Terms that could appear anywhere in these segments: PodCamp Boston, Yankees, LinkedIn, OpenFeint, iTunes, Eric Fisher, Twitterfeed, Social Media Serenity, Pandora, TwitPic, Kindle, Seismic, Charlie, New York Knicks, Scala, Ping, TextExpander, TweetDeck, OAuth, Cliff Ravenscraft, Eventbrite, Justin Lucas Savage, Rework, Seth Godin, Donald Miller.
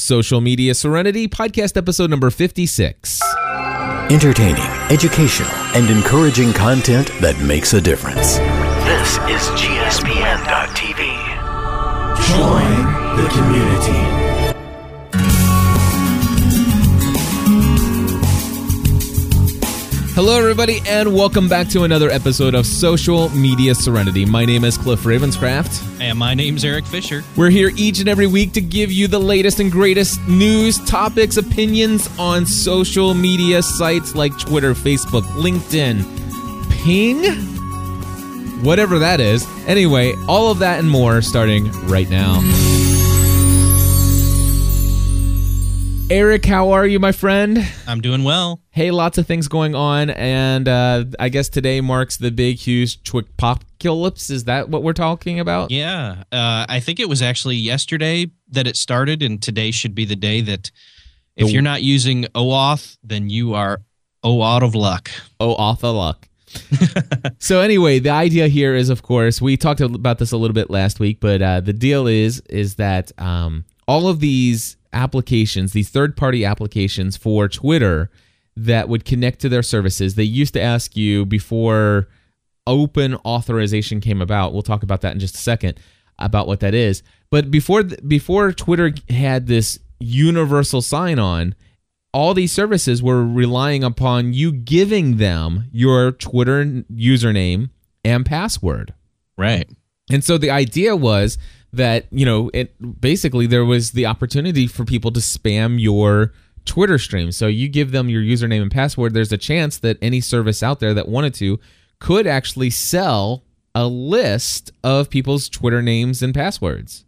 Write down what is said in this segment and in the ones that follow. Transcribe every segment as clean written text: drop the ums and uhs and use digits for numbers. Social Media Serenity, podcast episode number 56. Entertaining, educational, and encouraging content that makes a difference. This is gspn.tv. Join the community. Hello, everybody, and welcome back to another episode of Social Media Serenity. My name is Cliff Ravenscraft. And my name's Eric Fisher. We're here each and every week to give you the latest and greatest news, topics, opinions on social media sites like Twitter, Facebook, LinkedIn, Ping, whatever that is. Anyway, all of that and more starting right now. Eric, how are you, my friend? I'm doing well. Hey, lots of things going on, and I guess today marks the big, huge TwitPocalypse. Is that what we're talking about? Yeah. I think it was actually yesterday that it started, and today should be the day that if you're not using OAuth, then you are out of luck. OAuth of luck. So anyway, the idea here is, of course, we talked about this a little bit last week, but the deal is that all of these applications, these third-party applications for Twitter that would connect to their services. They used to ask you before open authorization came about. We'll talk about that in just a second, about what that is. But before Twitter had this universal sign-on, all these services were relying upon you giving them your Twitter username and password. Right. And so the idea was that, you know, it basically there was the opportunity for people to spam your Twitter stream. So you give them your username and password, there's a chance that any service out there that wanted to could actually sell a list of people's Twitter names and passwords.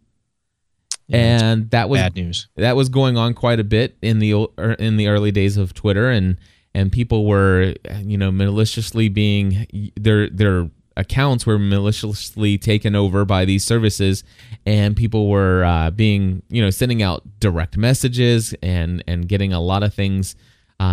Yeah, and that was bad news. That was going on quite a bit in the early days of Twitter, and people were, you know, maliciously being their accounts were maliciously taken over by these services, and people were being, you know, sending out direct messages and getting a lot of things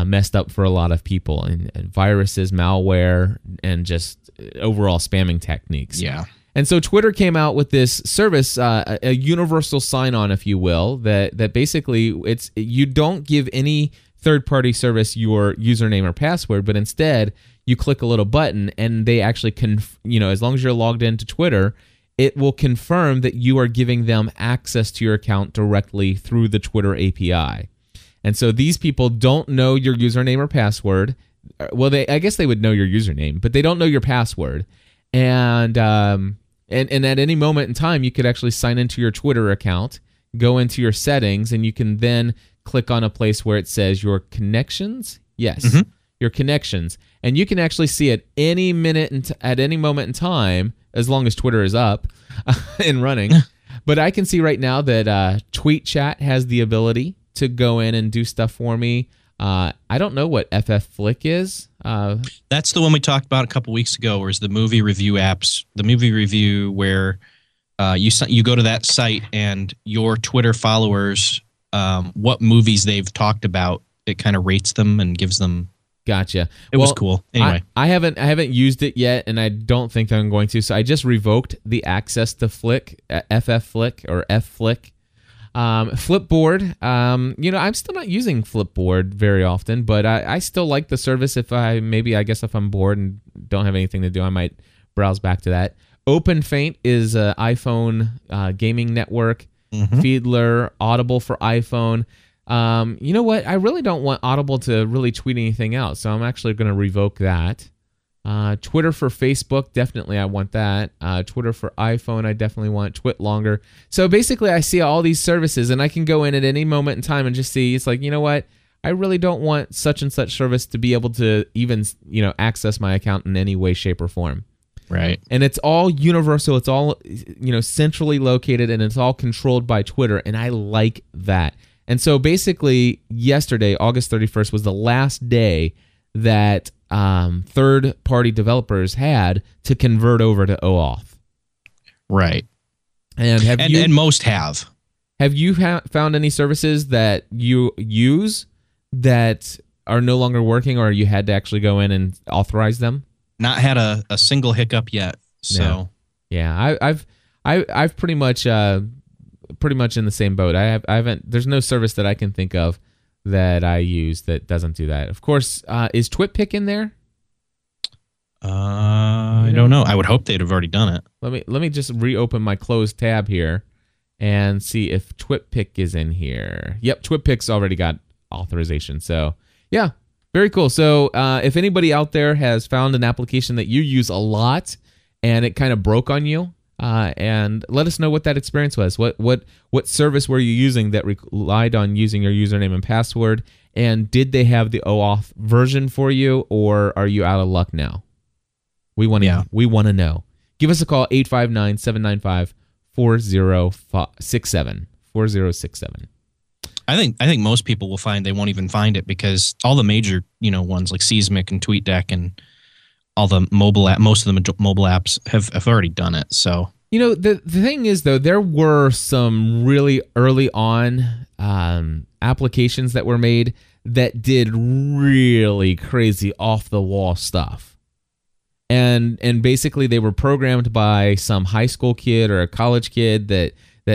messed up for a lot of people, and viruses, malware, and just overall spamming techniques. Yeah. And so Twitter came out with this service, a universal sign-on, if you will, that basically it's you don't give any third-party service your username or password, but instead you click a little button, and they actually you know, as long as you're logged into Twitter, it will confirm that you are giving them access to your account directly through the Twitter API. And so these people don't know your username or password. Well, I guess they would know your username, but they don't know your password. And at any moment in time, you could actually sign into your Twitter account, go into your settings, and you can then click on a place where it says your connections. Yes, mm-hmm. Your connections. And you can actually see at any minute and at any moment in time, as long as Twitter is up and running. But I can see right now that TweetChat has the ability to go in and do stuff for me. I don't know what FF Flick is. That's the one we talked about a couple weeks ago, where it's the movie review apps, the movie review where you go to that site and your Twitter followers, what movies they've talked about, it kind of rates them and gives them. Gotcha. It was cool. Anyway, I haven't used it yet, and I don't think that I'm going to. So I just revoked the access to Flick, FF Flick or F Flick, Flipboard. You know, I'm still not using Flipboard very often, but I still like the service. I guess if I'm bored and don't have anything to do, I might browse back to that. OpenFeint is an iPhone gaming network. Mm-hmm. Feedler, Audible for iPhone. You know what? I really don't want Audible to really tweet anything out, so I'm actually going to revoke that. Twitter for Facebook, definitely I want that. Twitter for iPhone, I definitely want. Twit longer. So basically, I see all these services, and I can go in at any moment in time and just see. It's like, you know what? I really don't want such and such service to be able to even, you know, access my account in any way, shape, or form. Right. And it's all universal. It's all, you know, centrally located, and it's all controlled by Twitter. And I like that. And so basically yesterday, August 31st, was the last day that third-party developers had to convert over to OAuth. Right. And most have. Have you found any services that you use that are no longer working, or you had to actually go in and authorize them? Not had a single hiccup yet. So yeah, I've pretty much pretty much in the same boat. I haven't. There's no service that I can think of that I use that doesn't do that. Of course, is TwitPic in there? I don't know. I would hope they'd have already done it. Let me just reopen my closed tab here and see if TwitPic is in here. Yep, TwitPic's already got authorization. So yeah, very cool. So if anybody out there has found an application that you use a lot and it kind of broke on you, and let us know what that experience was. What service were you using that relied on using your username and password? And did they have the OAuth version for you, or are you out of luck now? We want to know. Give us a call, 859-795-4067. 4067. I think most people will find they won't even find it, because all the major, ones like Seismic and TweetDeck and all the mobile app, most of the mobile apps have already done it. So the thing is, though, there were some really early on applications that were made that did really crazy off the wall stuff. And basically they were programmed by some high school kid or a college kid that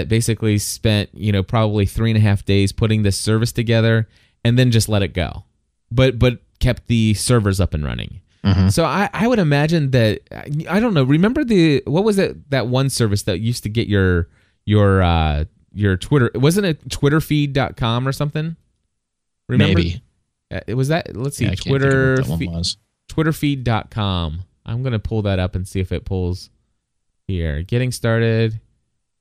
basically spent, probably 3.5 days putting this service together and then just let it go, but kept the servers up and running. Mm-hmm. So I would imagine that, I don't know. Remember what was it? That one service that used to get your Twitter, wasn't it Twitterfeed.com or something? Remember? Maybe. It was that, let's see, Twitterfeed.com. I'm going to pull that up and see if it pulls here. Getting started.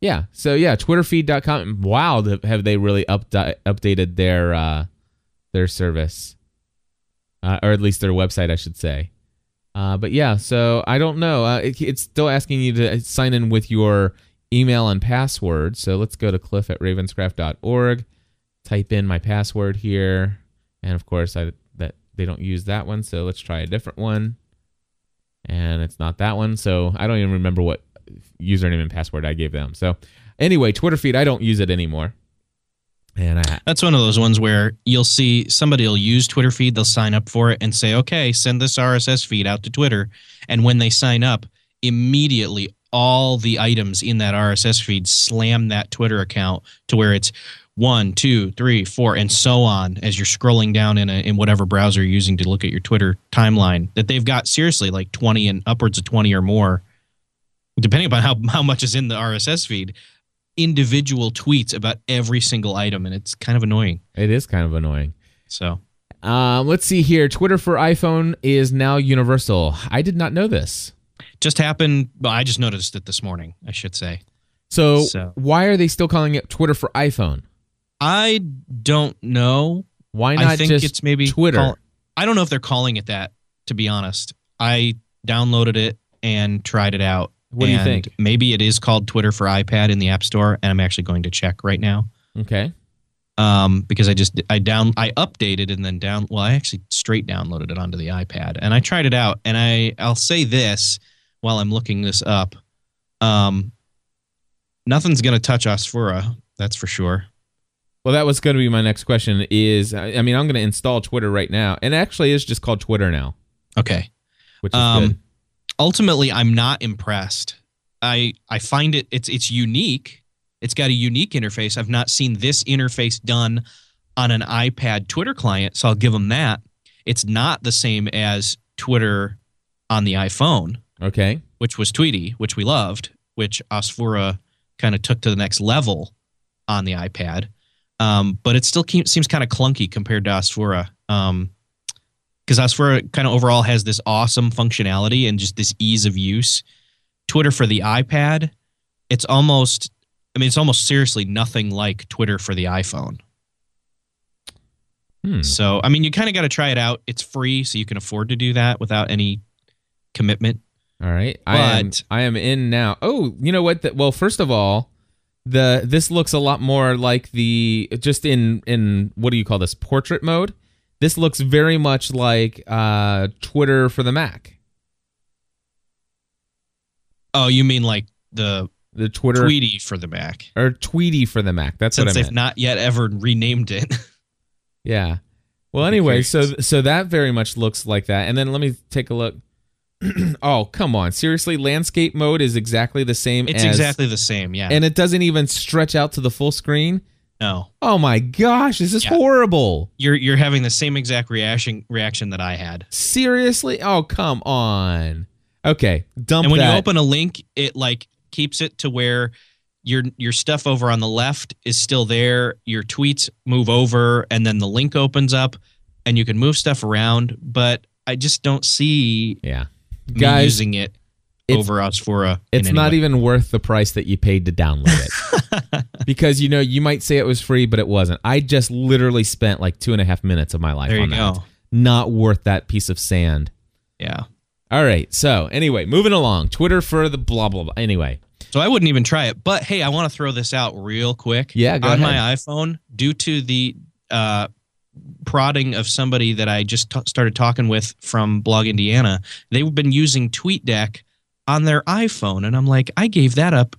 Yeah. So yeah, twitterfeed.com. Wow, have they really updated their service, or at least their website, I should say. But yeah, so I don't know. It's still asking you to sign in with your email and password. So let's go to cliff@ravenscraft.org, type in my password here, and of course they don't use that one. So let's try a different one, and it's not that one. So I don't even remember what username and password I gave them. So anyway, Twitterfeed, I don't use it anymore. And that's one of those ones where you'll see somebody will use Twitterfeed, they'll sign up for it and say, okay, send this RSS feed out to Twitter. And when they sign up, immediately all the items in that RSS feed slam that Twitter account to where it's 1, 2, 3, 4, and so on as you're scrolling down in whatever browser you're using to look at your Twitter timeline, that they've got seriously like 20 and upwards of 20 or more, depending upon how much is in the RSS feed, individual tweets about every single item, and it's kind of annoying. It is kind of annoying. So let's see here. Twitter for iPhone is now universal. I did not know this. Just happened. Well, I just noticed it this morning, I should say. So why are they still calling it Twitter for iPhone? I don't know. Why not? I think just it's maybe Twitter. I don't know if they're calling it that, to be honest. I downloaded it and tried it out. What do you think? Maybe it is called Twitter for iPad in the App Store, and I'm actually going to check right now. Okay. Because I updated and then I actually straight downloaded it onto the iPad, and I tried it out, and I'll say this while I'm looking this up. Nothing's going to touch Osfoora, that's for sure. Well, that was going to be my next question is, I'm going to install Twitter right now, and actually it's just called Twitter now. Okay. Which is good. Ultimately, I'm not impressed. I find it's unique. It's got a unique interface. I've not seen this interface done on an iPad Twitter client, so I'll give them that. It's not the same as Twitter on the iPhone, okay, which was Tweetie, which we loved, which Osfoora kind of took to the next level on the iPad. But it still seems kind of clunky compared to Osfoora. Because Osfoora kind of overall has this awesome functionality and just this ease of use. Twitter for the iPad, it's almost seriously nothing like Twitter for the iPhone. So, you kind of got to try it out. It's free, so you can afford to do that without any commitment. All right. But I am in now. Oh, you know what? Well, first of all, this looks a lot more like in what do you call this? Portrait mode. This looks very much like Twitter for the Mac. Oh, you mean like the Twitter Tweetie for the Mac, or Tweetie for the Mac? That's what I meant. Since they've not yet ever renamed it. Yeah. Well, anyway, so that very much looks like that. And then let me take a look. Oh, come on. Seriously, landscape mode is exactly the same. It's exactly the same, yeah. And it doesn't even stretch out to the full screen? No. Oh my gosh, this is horrible. You're having the same exact reaction that I had. Seriously? Oh, come on. Okay, dump that. And when you open a link, it like keeps it to where your stuff over on the left is still there, your tweets move over, and then the link opens up, and you can move stuff around, but I just don't see me using it over Osfoora. It's not even worth the price that you paid to download it. Because, you know, you might say it was free, but it wasn't. I just literally spent like 2.5 minutes of my life on that. Not worth that piece of sand. Yeah. All right. So anyway, moving along. Twitter for the blah, blah, blah. Anyway. So I wouldn't even try it. But, hey, I want to throw this out real quick. Yeah, go ahead. My iPhone, due to the prodding of somebody that I just started talking with from Blog Indiana, they've been using TweetDeck on their iPhone. And I'm like, I gave that up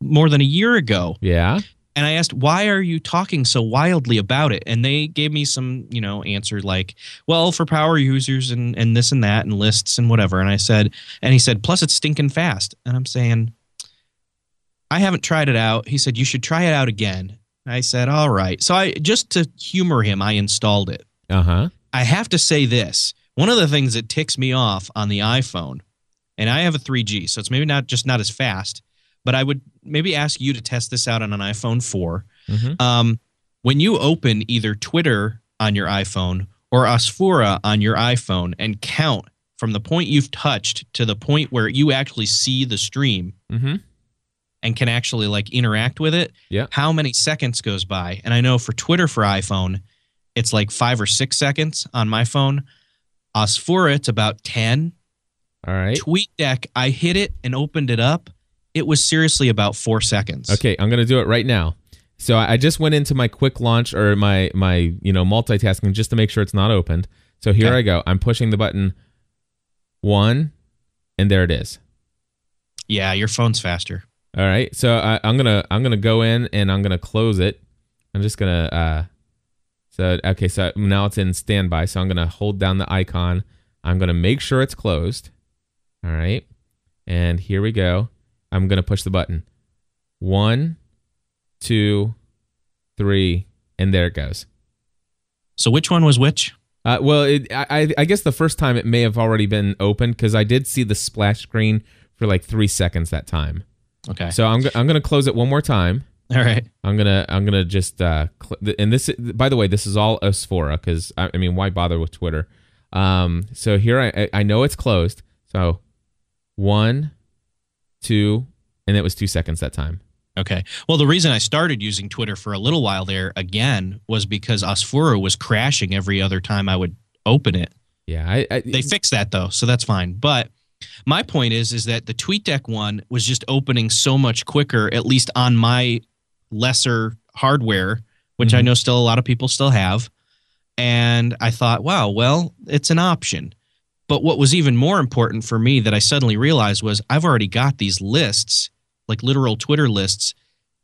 more than a year ago. Yeah. And I asked, why are you talking so wildly about it? And they gave me some, you know, answer like, well, for power users and this and that and lists and whatever. And I said, and he said, plus it's stinking fast. And I'm saying, I haven't tried it out. He said, you should try it out again. I said, all right. So I just to humor him, I installed it. Uh-huh. I have to say this. One of the things that ticks me off on the iPhone, and I have a 3G, so it's maybe not as fast, but I would maybe ask you to test this out on an iPhone 4. Mm-hmm. When you open either Twitter on your iPhone or Osfoora on your iPhone and count from the point you've touched to the point where you actually see the stream, mm-hmm. and can actually like interact with it, yep. how many seconds goes by? And I know for Twitter for iPhone, it's like 5 or 6 seconds on my phone. Osfoora, it's about 10. All right. TweetDeck, I hit it and opened it up. It was seriously about 4 seconds. Okay, I'm going to do it right now. So I just went into my quick launch or my you know multitasking just to make sure it's not opened. So here I go. I'm pushing the button 1, and there it is. Yeah, your phone's faster. All right, so I'm gonna go in and I'm gonna close it. I'm just gonna so now it's in standby. So I'm gonna hold down the icon. I'm gonna make sure it's closed. All right, and here we go. I'm gonna push the button. 1, 2, 3, and there it goes. So which one was which? I guess the first time it may have already been opened because I did see the splash screen for like 3 seconds that time. Okay. So I'm going to close it one more time. All right. I'm going to just and this by the way this is all Osfoora cuz I mean why bother with Twitter. So here I know it's closed. So 1, 2 and it was 2 seconds that time. Okay. Well, the reason I started using Twitter for a little while there again was because Osfoora was crashing every other time I would open it. Yeah, they fixed that though, so that's fine. But my point is that the TweetDeck one was just opening so much quicker, at least on my lesser hardware, which mm-hmm. I know still a lot of people still have. And I thought, wow, well, it's an option. But what was even more important for me that I suddenly realized was I've already got these lists, like literal Twitter lists,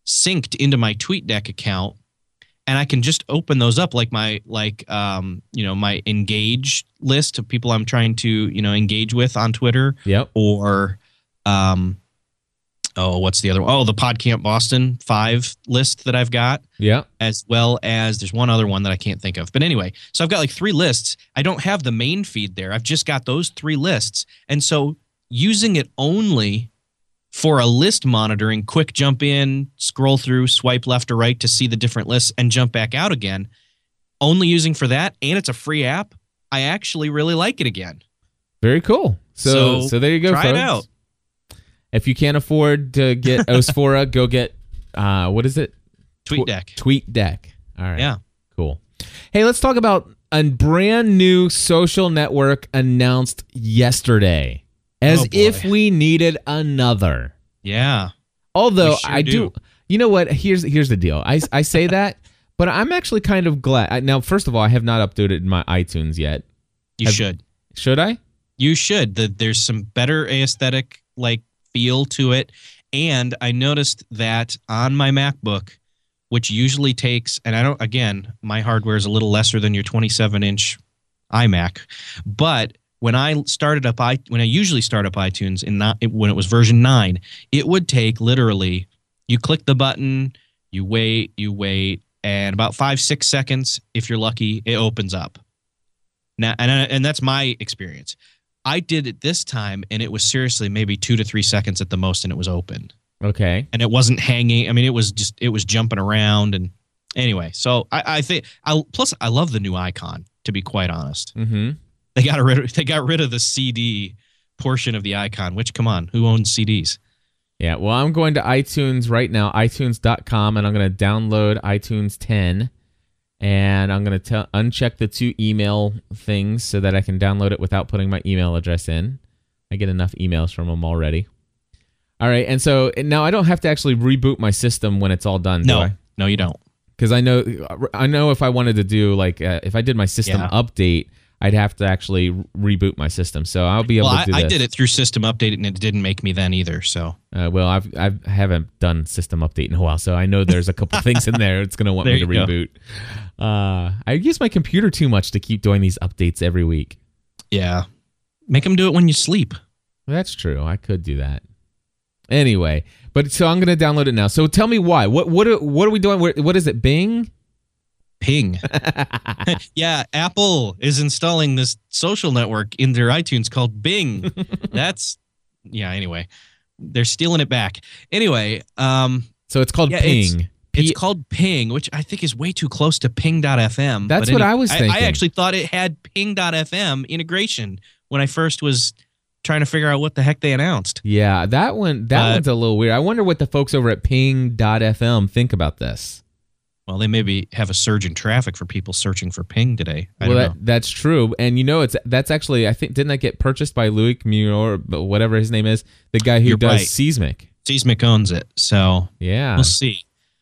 synced into my TweetDeck account. And I can just open those up like my my engage list of people I'm trying to, you know, engage with on Twitter. Yep. Or what's the other one? Oh, the PodCamp Boston 5 list that I've got. Yeah. As well as there's one other one that I can't think of. But anyway, so I've got like 3 lists. I don't have the main feed there. I've just got those 3 lists. And so using it only for a list monitoring, quick jump in, scroll through, swipe left or right to see the different lists and jump back out again, only using for that, and it's a free app, I actually really like it again. Very cool. So there you go, folks. Try it out. If you can't afford to get Osfoora, go get, what is it? TweetDeck. TweetDeck. All right. Yeah. Cool. Hey, let's talk about a brand new social network announced yesterday. As if we needed another. Yeah. Although sure I do. You know what? Here's the deal. I say that, but I'm actually kind of glad. Now, first of all, I have not updated my iTunes yet. You should. Should I? You should. There's some better aesthetic like feel to it. And I noticed that on my MacBook, which usually takes, and I don't, again, my hardware is a little lesser than your 27-inch iMac, but when I started up, when I usually start up iTunes when it was version 9, it would take literally, you click the button, you wait, and about 5-6 seconds, if you're lucky, it opens up. Now, and that's my experience. I did it this time, and it was seriously maybe 2 to 3 seconds at the most, and it was open. Okay. And it wasn't hanging. I mean, it was jumping around. And anyway, so I think, plus I love the new icon, to be quite honest. Mm-hmm. They got rid of the CD portion of the icon, which, come on, who owns CDs? Yeah, well, I'm going to iTunes right now, iTunes.com, and I'm going to download iTunes 10. And I'm going to uncheck the 2 email things so that I can download it without putting my email address in. I get enough emails from them already. All right. And so now I don't have to actually reboot my system when it's all done, do I? No, you don't. Because I know if I wanted to do, like, if I did my system update, I'd have to actually reboot my system. So I'll be able to do this. I did it through system update, and it didn't make me then either. So I haven't done system update in a while, so I know there's a couple things in there. It's going to want me to reboot. I use my computer too much to keep doing these updates every week. Yeah. Make them do it when you sleep. Well, that's true. I could do that. Anyway, but so I'm going to download it now. So tell me why. What are we doing? What is it, Bing? Ping. Yeah, Apple is installing this social network in their iTunes called Bing. Anyway, they're stealing it back. Anyway, so it's called Ping. It's called Ping, which I think is way too close to ping.fm. That's what I was thinking. I actually thought it had ping.fm integration when I first was trying to figure out what the heck they announced. Yeah, that one's a little weird. I wonder what the folks over at ping.fm think about this. Well, they maybe have a surge in traffic for people searching for Ping today. I don't know. That's true. And that's actually, I think, didn't that get purchased by Luke Muir, whatever his name is, the guy who does Seismic? Seismic owns it. So yeah, we'll see.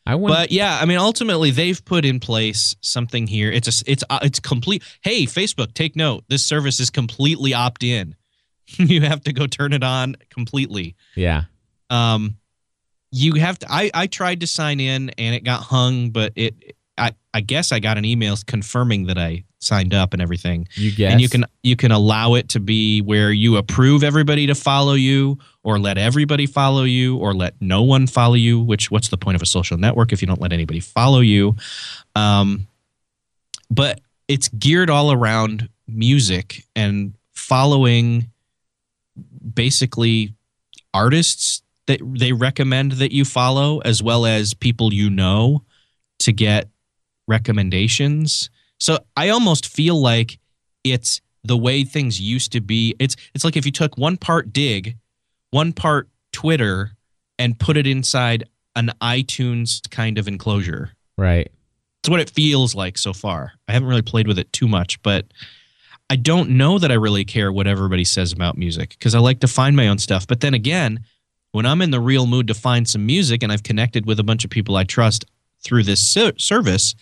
Ultimately, they've put in place something here. It's complete. Hey, Facebook, take note. This service is completely opt-in. You have to go turn it on completely. Yeah. You have to. I tried to sign in and it got hung, but I guess I got an email confirming that I signed up and everything. You guess. And you can allow it to be where you approve everybody to follow you, or let everybody follow you, or let no one follow you. Which, what's the point of a social network if you don't let anybody follow you? But it's geared all around music and following, basically, artists that they recommend that you follow, as well as people you know, to get recommendations. So I almost feel like it's the way things used to be. It's like if you took one part Dig, one part Twitter, and put it inside an iTunes kind of enclosure. Right. That's what it feels like so far. I haven't really played with it too much, but I don't know that I really care what everybody says about music, because I like to find my own stuff. But then again, when I'm in the real mood to find some music and I've connected with a bunch of people I trust through this service,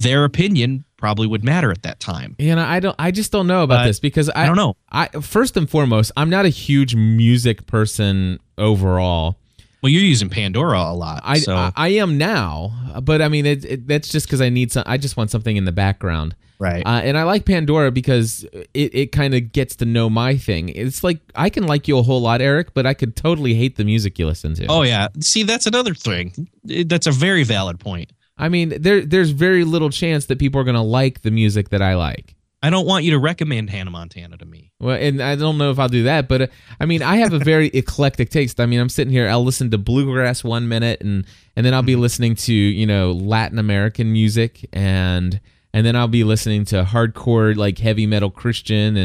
their opinion probably would matter at that time. And I just don't know about this, because I don't know. First and foremost, I'm not a huge music person overall. Well, you're using Pandora a lot. I am now, but I mean, that's just because I just want something in the background. Right. And I like Pandora because it kind of gets to know my thing. It's like, I can like you a whole lot, Eric, but I could totally hate the music you listen to. Oh, yeah. See, that's another thing. That's a very valid point. I mean, there's very little chance that people are going to like the music that I like. I don't want you to recommend Hannah Montana to me. Well, and I don't know if I'll do that, but I mean, I have a very eclectic taste. I mean, I'm sitting here, I'll listen to bluegrass one minute, and then I'll be listening to, Latin American music, and then I'll be listening to hardcore, like, heavy metal Christian,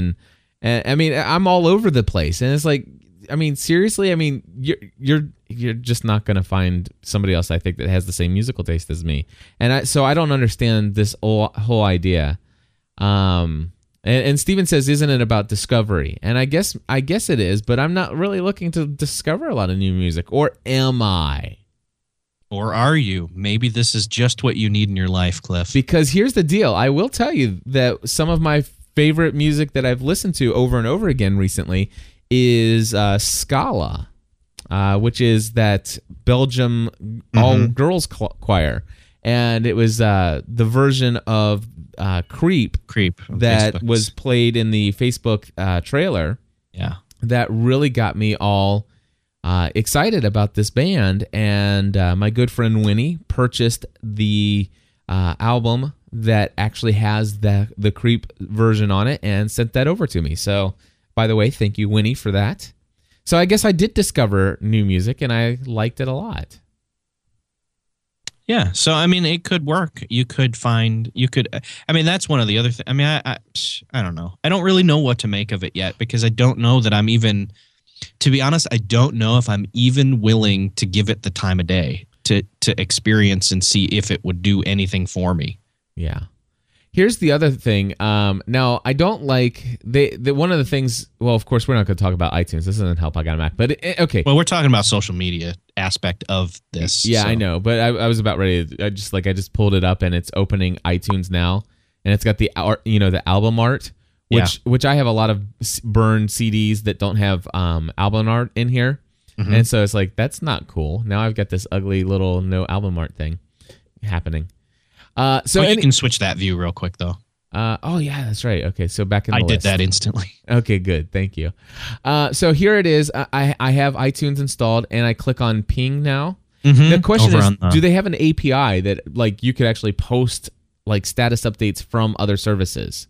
and I mean, I'm all over the place. And it's like, I mean, seriously, I mean, you're just not going to find somebody else, I think, that has the same musical taste as me. And so I don't understand this whole idea. And Steven says, isn't it about discovery? And I guess it is, but I'm not really looking to discover a lot of new music. Or am I? Or are you? Maybe this is just what you need in your life, Cliff. Because here's the deal. I will tell you that some of my favorite music that I've listened to over and over again recently is Scala, which is that Belgium all-girls choir. And it was the version of Creep that Facebook's. Was played in the Facebook trailer. Yeah. That really got me all excited about this band. And my good friend Winnie purchased the album that actually has the Creep version on it and sent that over to me. So, by the way, thank you, Winnie, for that. So I guess I did discover new music, and I liked it a lot. Yeah, so I mean, it could work. That's one of the other things. I mean, I don't know. I don't really know what to make of it yet because I don't know that I'm even. To be honest, I don't know if I'm even willing to give it the time of day to experience and see if it would do anything for me. Yeah. Here's the other thing. Now, I don't like one of the things. Well, of course, we're not going to talk about iTunes. This doesn't help. I got a Mac, but okay. Well, we're talking about social media aspect of this. Yeah, so. I know, but I was about ready. I just pulled it up and it's opening iTunes now, and it's got the art, the album art, which I have a lot of burned CDs that don't have album art in here, mm-hmm. and so it's like that's not cool. Now I've got this ugly little no album art thing happening. You can switch that view real quick, though. Oh, yeah, that's right. Okay, so back in the list. I did that instantly. Okay, good. Thank you. So here it is. I have iTunes installed, and I click on Ping now. Mm-hmm. The question is, do they have an API that you could actually post status updates from other services?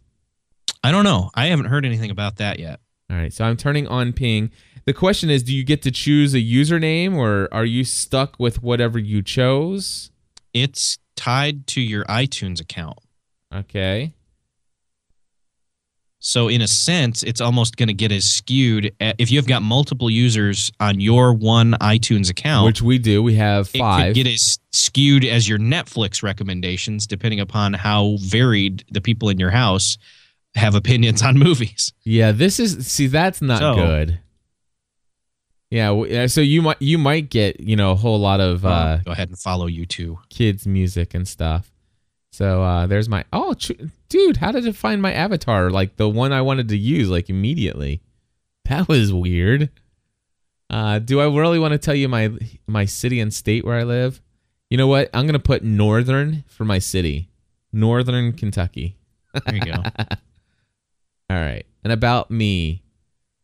I don't know. I haven't heard anything about that yet. All right, so I'm turning on Ping. The question is, do you get to choose a username, or are you stuck with whatever you chose? It's tied to your iTunes account. Okay. So in a sense, it's almost going to get as skewed. If you've got multiple users on your one iTunes account. Which we do. We have 5. It could get as skewed as your Netflix recommendations, depending upon how varied the people in your house have opinions on movies. Yeah, that's not good. Yeah, so you might get a whole lot of go ahead and follow you too. Kids music and stuff. So there's my dude. How did it find my avatar? The one I wanted to use immediately. That was weird. Do I really want to tell you my city and state where I live? You know what? I'm gonna put Northern for my city, Northern Kentucky. There you go. All right, and about me,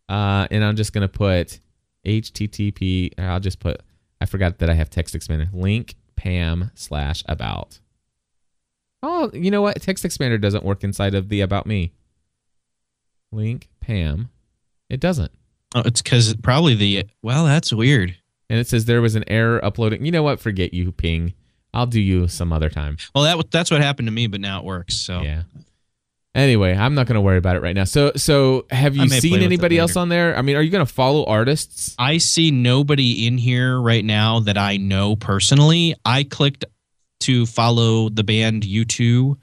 and I'm just gonna put. HTTP, I'll just put, I forgot that I have text expander, link.pam/about. Oh, you know what? Text expander doesn't work inside of the about me. Link, Pam. It doesn't. Oh, it's because probably that's weird. And it says there was an error uploading. You know what? Forget you, Ping. I'll do you some other time. Well, that's what happened to me, but now it works. So yeah. Anyway, I'm not going to worry about it right now. So have you seen anybody else on there? I mean, are you going to follow artists? I see nobody in here right now that I know personally. I clicked to follow the band U2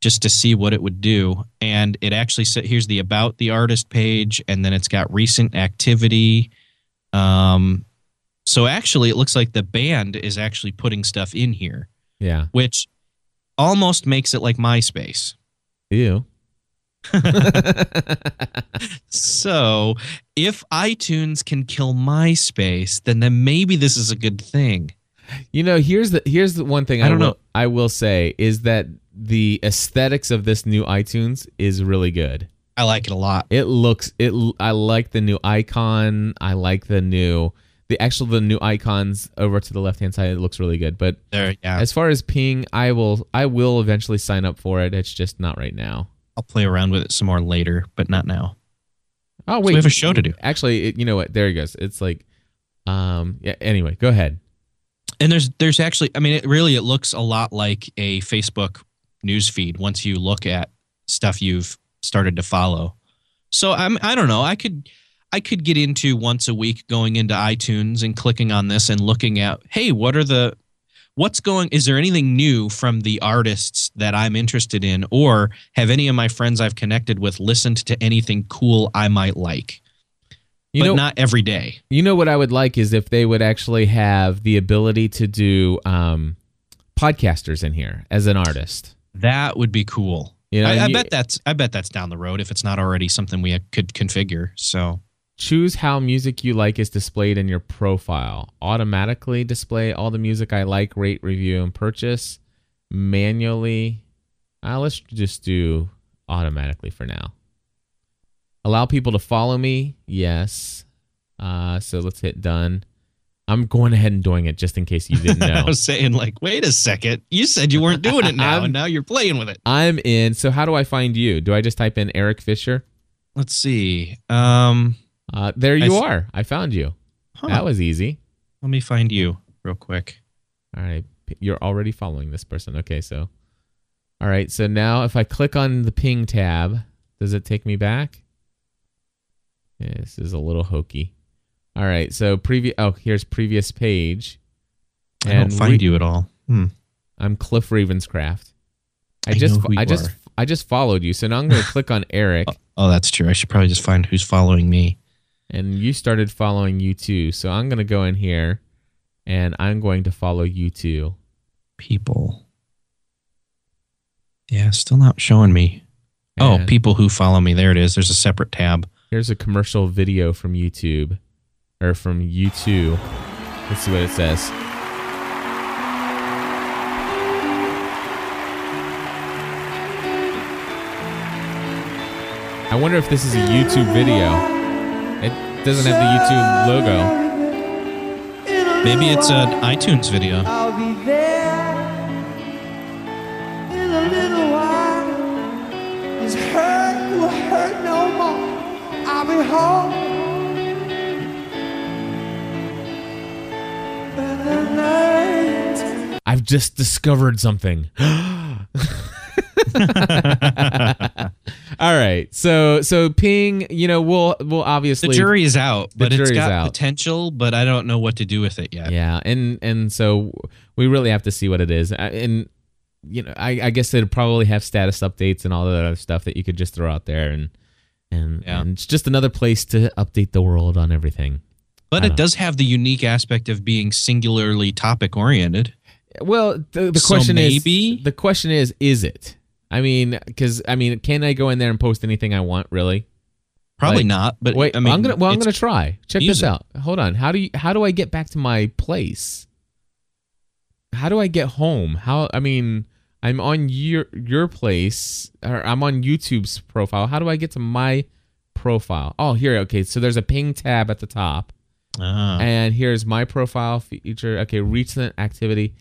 just to see what it would do. And it actually said, here's the About the Artist page, and then it's got recent activity. So actually, it looks like the band is actually putting stuff in here. Yeah. Which almost makes it like MySpace. You. So, if iTunes can kill MySpace, then maybe this is a good thing. Here's the one thing I will say is that the aesthetics of this new iTunes is really good. I like it a lot. I like the new icon. I like the new icons over to the left-hand side, it looks really good. But there, yeah. As far as Ping, I will eventually sign up for it. It's just not right now. I'll play around with it some more later, but not now. Oh, wait. So we have a show to do. Actually, you know what? There he goes. It's yeah. Anyway, go ahead. And there's actually, it looks a lot like a Facebook newsfeed once you look at stuff you've started to follow. So I don't know. I could get into once a week going into iTunes and clicking on this and looking at, hey, is there anything new from the artists that I'm interested in, or have any of my friends I've connected with listened to anything cool I might like? But not every day. What I would like is if they would actually have the ability to do podcasters in here as an artist. That would be cool. I bet that's down the road if it's not already something we could configure. So. Choose how music you like is displayed in your profile. Automatically display all the music I like, rate, review, and purchase. Manually Let's just do automatically for now. Allow people to follow me. Yes. So let's hit done. I'm going ahead and doing it just in case you didn't know. I was saying, like, wait a second. You said you weren't doing it now, and now you're playing with it. I'm in. So how do I find you? Do I just type in Eric Fisher? Let's see. There you are. I found you. Huh. That was easy. Let me find you real quick. All right. You're already following this person. Okay, so. All right. So now if I click on the ping tab, does it take me back? Yeah, this is a little hokey. All right. So previous. Oh, here's previous page. And I don't find you at all. I'm Cliff Ravenscraft. I just followed you. So now I'm going to click on Eric. Oh, that's true. I should probably just find who's following me. And you started following you too. So I'm going to go in here and I'm going to follow you too. People. Yeah, still not showing me. And oh, people who follow me. There it is. There's a separate tab. Here's a commercial video from YouTube or from U2. Let's see what it says. I wonder if this is a YouTube video. It doesn't have the YouTube logo. Maybe it's an iTunes video. I'll be there in a little while. His hurt will hurt no more. I'll be home. I've just discovered something. All right. So ping, you know, we'll obviously the jury is out, but it's got potential, but I don't know what to do with it yet. Yeah, and so we really have to see what it is. And you know, I guess it'd probably have status updates and all that other stuff that you could just throw out there and it's just another place to update the world on everything. But it does have the unique aspect of being singularly topic oriented. Well, the question is it? I mean, because I mean, can I go in there and post anything I want? Really? Probably not. But wait, I mean, I'm gonna try. Check this out. Hold on. How do I get back to my place? How do I get home? I'm on your place, or I'm on YouTube's profile. How do I get to my profile? Oh, here. Okay, so there's a ping tab at the top, and here's my profile feature. Okay, recent activity.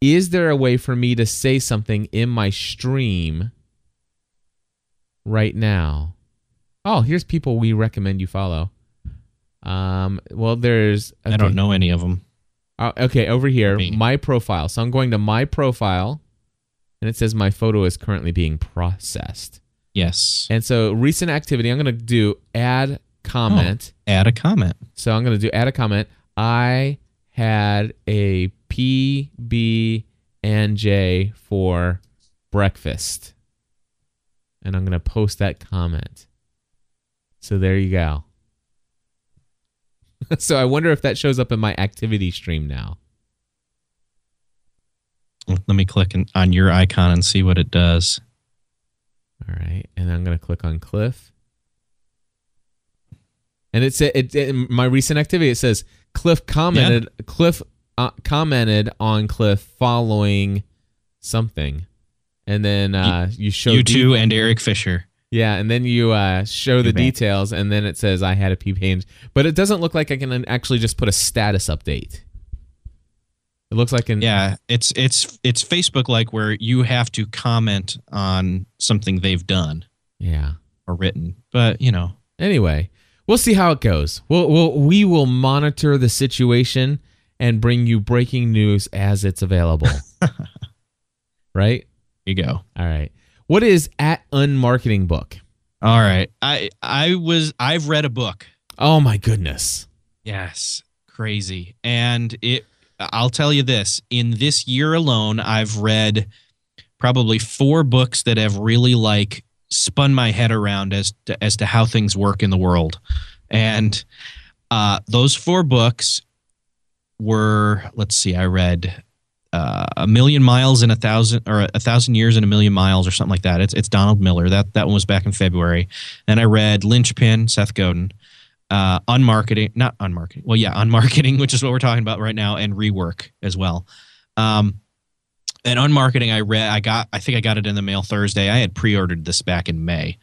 Is there a way for me to say something in my stream right now? Oh, here's people we recommend you follow. Well, there's... Okay. I don't know any of them. Okay, over here, my profile. So I'm going to my profile, and it says my photo is currently being processed. Yes. And so recent activity, I'm going to do add comment. Oh, add a comment. So I'm going to do add a comment. I had a... P, B, and J for breakfast. And I'm going to post that comment. So there you go. So I wonder if that shows up in my activity stream now. Let me click on your icon and see what it does. All right. And I'm going to click on Cliff. And it my recent activity, it says Cliff commented. Yeah. Cliff commented on Cliff following something, and then you show you two and Eric Fisher. Yeah, and then you show the details, and then it says I had a PPA, but it doesn't look like I can actually just put a status update. It looks like it's Facebook like where you have to comment on something they've done, or written. But you know, anyway, we'll see how it goes. We will monitor the situation and bring you breaking news as it's available. Right? Here you go. All right. What is at Unmarketing book? All right. I've read a book. Oh my goodness. Yes. Crazy. And I'll tell you this, in this year alone, I've read probably 4 books that have really like spun my head around as to how things work in the world. And those 4 books were, let's see, I read A Million Miles in 1,000, or 1,000 Years in a Million Miles, or something like that. It's Donald Miller. That one was back in February. Then I read Lynchpin, Seth Godin, Unmarketing, which is what we're talking about right now, and Rework as well. And Unmarketing, I think I got it in the mail Thursday. I had pre-ordered this back in May.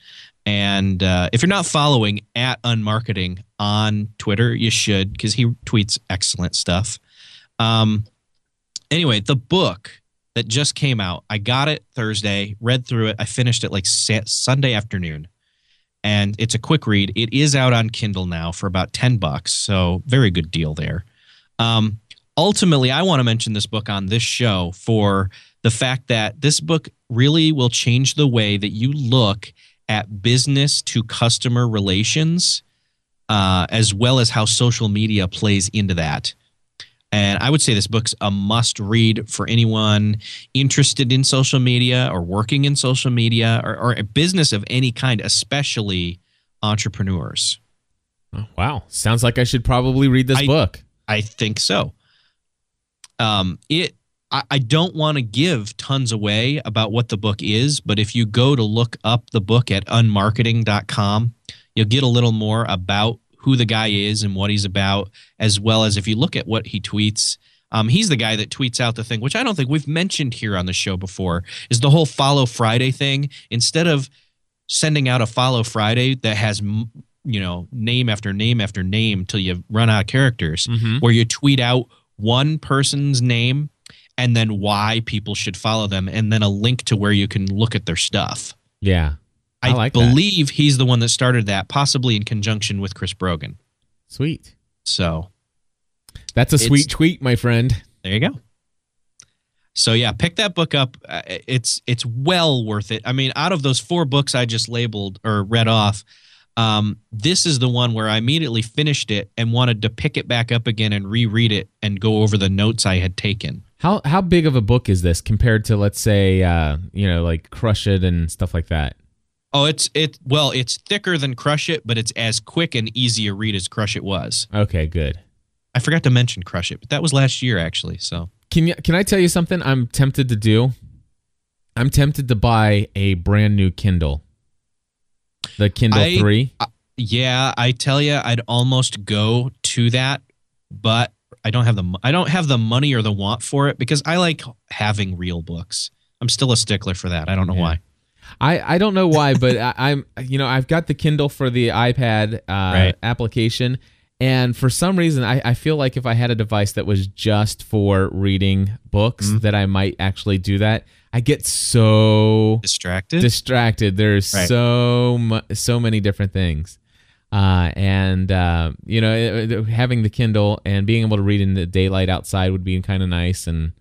And if you're not following at Unmarketing on Twitter, you should, because he tweets excellent stuff. Anyway, the book that just came out, I got it Thursday, read through it. I finished it like Sunday afternoon. And it's a quick read. It is out on Kindle now for about $10. So very good deal there. Ultimately, I want to mention this book on this show for the fact that this book really will change the way that you look at business to customer relations, as well as how social media plays into that. And I would say this book's a must read for anyone interested in social media or working in social media, or a business of any kind, especially entrepreneurs. Oh, wow. Sounds like I should probably read this book. I think so. I don't want to give tons away about what the book is, but if you go to look up the book at unmarketing.com, you'll get a little more about who the guy is and what he's about, as well as if you look at what he tweets. He's the guy that tweets out the thing, which I don't think we've mentioned here on the show before, is the whole Follow Friday thing. Instead of sending out a Follow Friday that has name after name after name till you run out of characters, where you tweet out one person's name and then why people should follow them, and then a link to where you can look at their stuff. Yeah. I believe he's the one that started that, possibly in conjunction with Chris Brogan. Sweet. So. That's a sweet tweet, my friend. There you go. So, yeah, pick that book up. It's well worth it. I mean, out of those four books I just labeled or read off, this is the one where I immediately finished it and wanted to pick it back up again and reread it and go over the notes I had taken. How big of a book is this compared to, let's say, like Crush It and stuff like that? Oh, it's thicker than Crush It, but it's as quick and easy a read as Crush It was. Okay, good. I forgot to mention Crush It, but that was last year actually. So can I tell you something? I'm tempted to do. I'm tempted to buy a brand new Kindle. The Kindle 3? Yeah, I tell you, I'd almost go to that, but I don't have the money or the want for it, because I like having real books. I'm still a stickler for that. I don't know why. I don't know why, but I've got the Kindle for the iPad application, and for some reason I feel like if I had a device that was just for reading books, that I might actually do that. I get so distracted. There's so many different things. Having the Kindle and being able to read in the daylight outside would be kind of nice and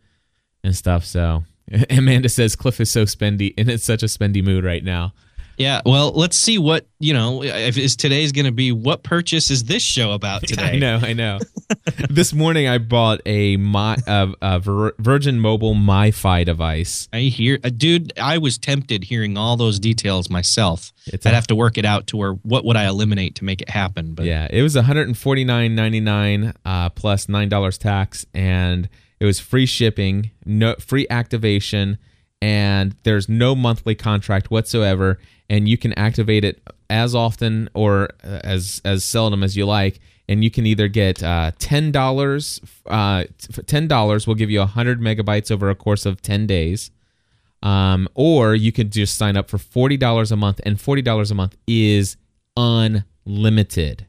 stuff. So Amanda says Cliff is so spendy, and it's such a spendy mood right now. Yeah. Well, let's see what, if today's going to be, what purchase is this show about today? I know. This morning I bought a Virgin Mobile MiFi device. I hear, dude, I was tempted hearing all those details myself. I'd have to work it out to where, what would I eliminate to make it happen? But yeah, it was $149.99 plus $9 tax, and it was free shipping, no free activation, and there's no monthly contract whatsoever, and you can activate it as often or as seldom as you like, and you can either get $10. $10 will give you 100 megabytes over a course of 10 days, or you could just sign up for $40 a month, and $40 a month is unlimited.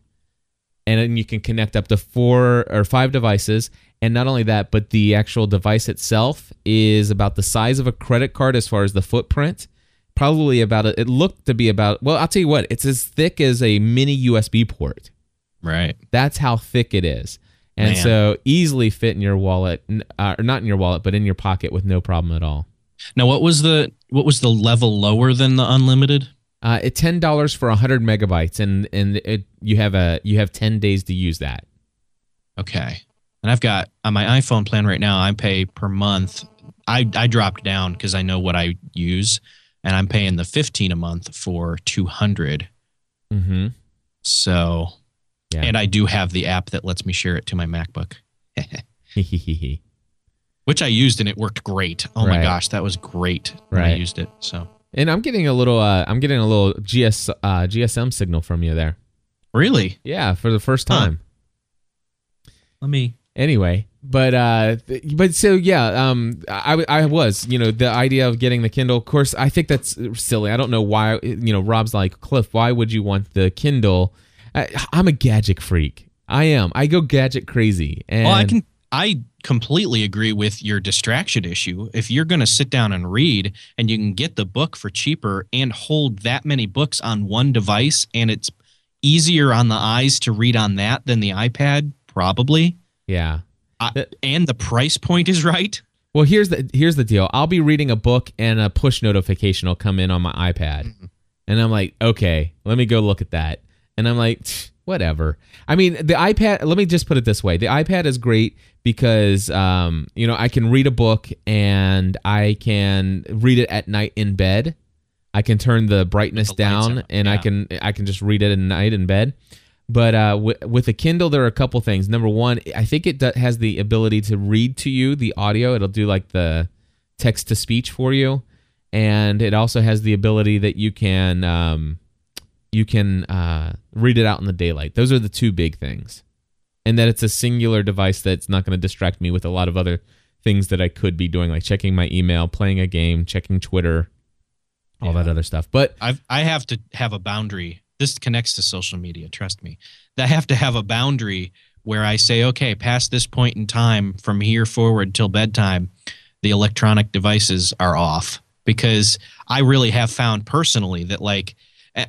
And then you can connect up to 4 or 5 devices. And not only that, but the actual device itself is about the size of a credit card as far as the footprint. Probably it looked to be about, well, I'll tell you what, it's as thick as a mini USB port. Right. That's how thick it is. And so easily fit in your wallet, or not in your wallet, but in your pocket with no problem at all. Now, what was the level lower than the unlimited? It's $10 for 100 megabytes, and you have 10 days to use that. Okay. And I've got on my iPhone plan right now, I pay per month. I dropped down because I know what I use, and I'm paying the $15 a month for 200. Mm-hmm. So, yeah. And I do have the app that lets me share it to my MacBook, which I used, and it worked great. Oh my gosh, that was great when I used it. So, and I'm getting a little, GSM signal from you there. Really? Yeah, for the first time. Anyway, I was, you know, the idea of getting the Kindle, of course, I think that's silly. I don't know why, you know, Rob's like, Cliff, why would you want the Kindle? I'm a gadget freak. I am. I go gadget crazy. And I completely agree with your distraction issue. If you're going to sit down and read and you can get the book for cheaper and hold that many books on one device, and it's easier on the eyes to read on that than the iPad, probably. Yeah. And the price point is right. Well, here's the deal. I'll be reading a book and a push notification will come in on my iPad. Mm-hmm. And I'm like, okay, let me go look at that. And I'm like, whatever. I mean, the iPad, let me just put it this way. The iPad is great because, you know, I can read a book and I can read it at night in bed. I can turn the brightness down and I can just read it at night in bed. But with the Kindle, there are a couple things. Number one, I think it has the ability to read to you the audio. It'll do like the text to speech for you, and it also has the ability that you can read it out in the daylight. Those are the two big things, and that it's a singular device that's not going to distract me with a lot of other things that I could be doing, like checking my email, playing a game, checking Twitter, all that other stuff. But I have to have a boundary. This connects to social media, trust me. I have to have a boundary where I say, okay, past this point in time, from here forward till bedtime, the electronic devices are off. Because I really have found personally that, like,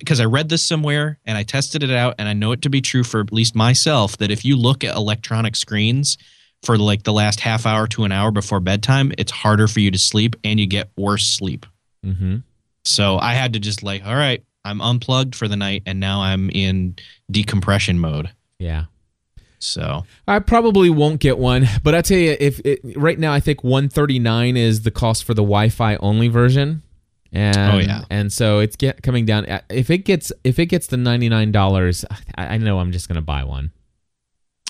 because I read this somewhere and I tested it out and I know it to be true for at least myself, that if you look at electronic screens for like the last half hour to an hour before bedtime, it's harder for you to sleep and you get worse sleep. Mm-hmm. So I had to just like, all right, I'm unplugged for the night, and now I'm in decompression mode. Yeah. So I probably won't get one, but I tell you, right now I think $139 is the cost for the Wi-Fi only version, and and so it's coming down. If it gets to $99, I know I'm just gonna buy one.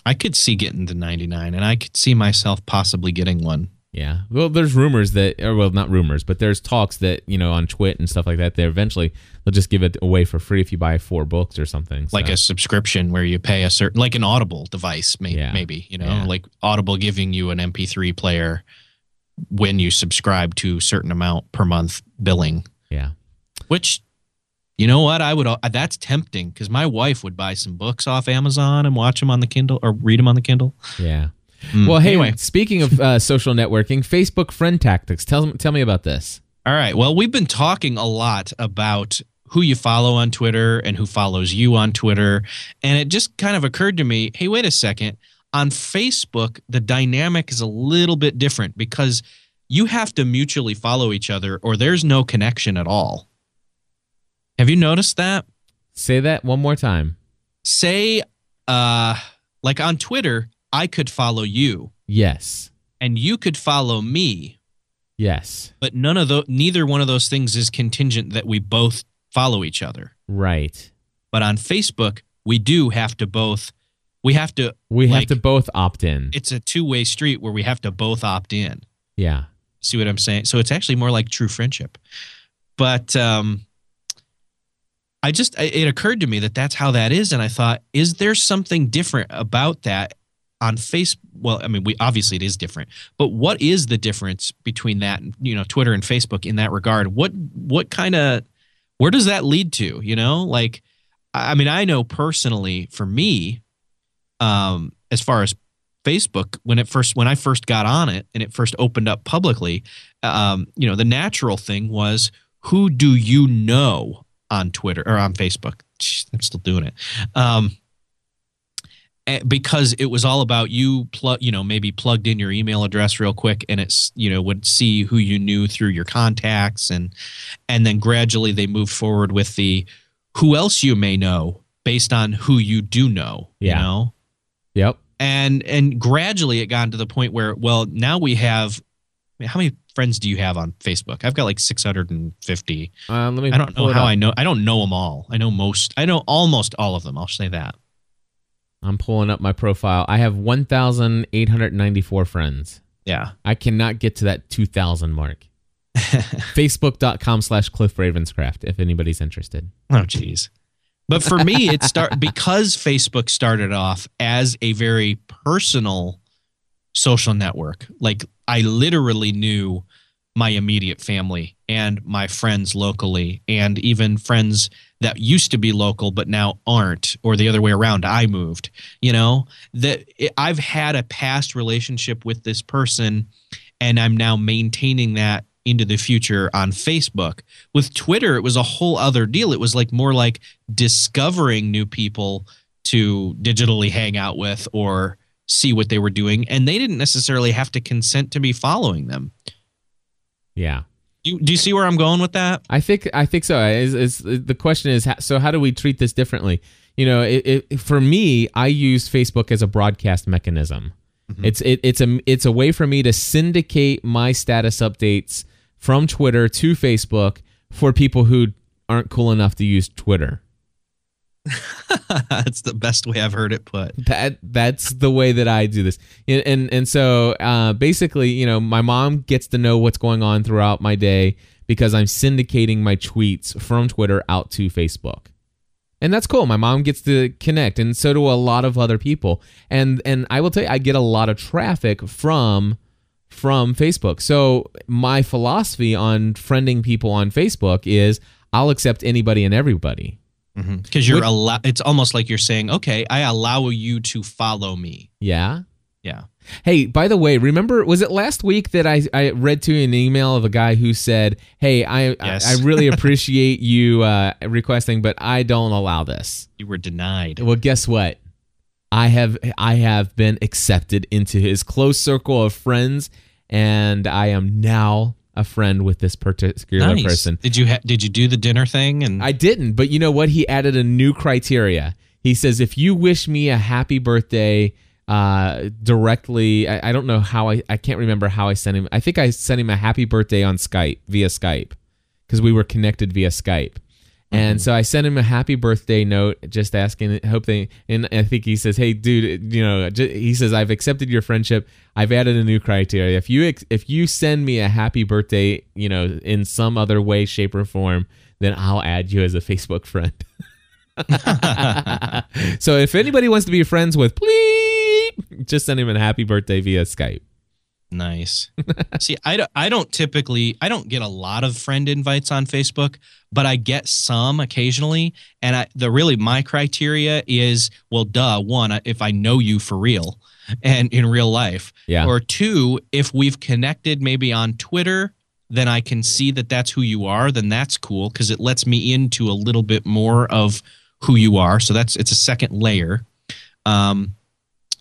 I could see getting to $99, and I could see myself possibly getting one. Yeah. Well, there's rumors that, not rumors, but there's talks that, you know, on Twit and stuff like that, they eventually they'll just give it away for free if you buy 4 books or something. So. Like a subscription where you pay a certain, like an Audible device, maybe, you know, like Audible giving you an MP3 player when you subscribe to a certain amount per month billing. Yeah. Which, you know what, that's tempting because my wife would buy some books off Amazon and watch them on the Kindle or read them on the Kindle. Yeah. Well, hey, anyway. Speaking of social networking, Facebook friend tactics. Tell me about this. All right. Well, we've been talking a lot about who you follow on Twitter and who follows you on Twitter. And it just kind of occurred to me, hey, wait a second. On Facebook, the dynamic is a little bit different because you have to mutually follow each other or there's no connection at all. Have you noticed that? Say that one more time. Say, like on Twitter, I could follow you. Yes. And you could follow me. Yes. But neither one of those things is contingent that we both follow each other. Right. But on Facebook, we do have to both. We have to both opt in. It's a two-way street where we have to both opt in. Yeah. See what I'm saying? So it's actually more like true friendship. But it occurred to me that that's how that is. And I thought, is there something different about that? On Facebook, well, I mean, obviously it is different, but what is the difference between that, you know, Twitter and Facebook in that regard? What kind of, where does that lead to? You know, like, I mean, I know personally for me, as far as Facebook, when I first got on it and it first opened up publicly, you know, the natural thing was, who do you know on Twitter or on Facebook? I'm still doing it. Because it was all about maybe plugged in your email address real quick and it's, you know, would see who you knew through your contacts. And then gradually they moved forward with the who else you may know based on who you do know, you know? Yep. And gradually it got to the point where, well, now we have, I mean, how many friends do you have on Facebook? I've got like 650. I don't know how I know. I don't know them all. I know almost all of them. I'll say that. I'm pulling up my profile. I have 1,894 friends. Yeah. I cannot get to that 2,000 mark. Facebook.com/Cliff Ravenscraft, if anybody's interested. Oh, geez. But for me, because Facebook started off as a very personal social network. Like, I literally knew my immediate family and my friends locally, and even friends that used to be local but now aren't, or the other way around. I moved, you know, that I've had a past relationship with this person, and I'm now maintaining that into the future on Facebook. With Twitter, it was a whole other deal. It was like more like discovering new people to digitally hang out with or see what they were doing, and they didn't necessarily have to consent to me following them. Yeah. Do you see where I'm going with that? I think so. The question is, so how do we treat this differently? You know, for me, I use Facebook as a broadcast mechanism. Mm-hmm. It's a way for me to syndicate my status updates from Twitter to Facebook for people who aren't cool enough to use Twitter. That's the best way I've heard it put. That's the way that I do this, and so basically, you know, my mom gets to know what's going on throughout my day because I'm syndicating my tweets from Twitter out to Facebook, and that's cool. My mom gets to connect, and so do a lot of other people. And I will tell you, I get a lot of traffic from Facebook. So my philosophy on friending people on Facebook is I'll accept anybody and everybody. Mm-hmm. Because it's almost like you're saying, okay, I allow you to follow me. Yeah. Yeah. Hey, by the way, remember, was it last week that I read to you an email of a guy who said, hey, I really appreciate you requesting, but I don't allow this. You were denied. Well, guess what? I have been accepted into his close circle of friends, and I am now a friend with this particular person. Did you do the dinner thing? And I didn't, but you know what? He added a new criteria. He says, if you wish me a happy birthday directly, I don't know how, I can't remember how I sent him. I think I sent him a happy birthday on Skype, via Skype, because we were connected via Skype. And so I sent him a happy birthday note, just asking, and I think he says, hey, dude, you know, he says, I've accepted your friendship. I've added a new criteria. If you send me a happy birthday, you know, in some other way, shape, or form, then I'll add you as a Facebook friend. So if anybody wants to be friends with, please just send him a happy birthday via Skype. Nice. See, I don't get a lot of friend invites on Facebook, but I get some occasionally. And my criteria is, well, duh, one, if I know you for real and in real life, yeah. Or two, if we've connected maybe on Twitter, then I can see that that's who you are. Then that's cool, because it lets me into a little bit more of who you are. So it's a second layer.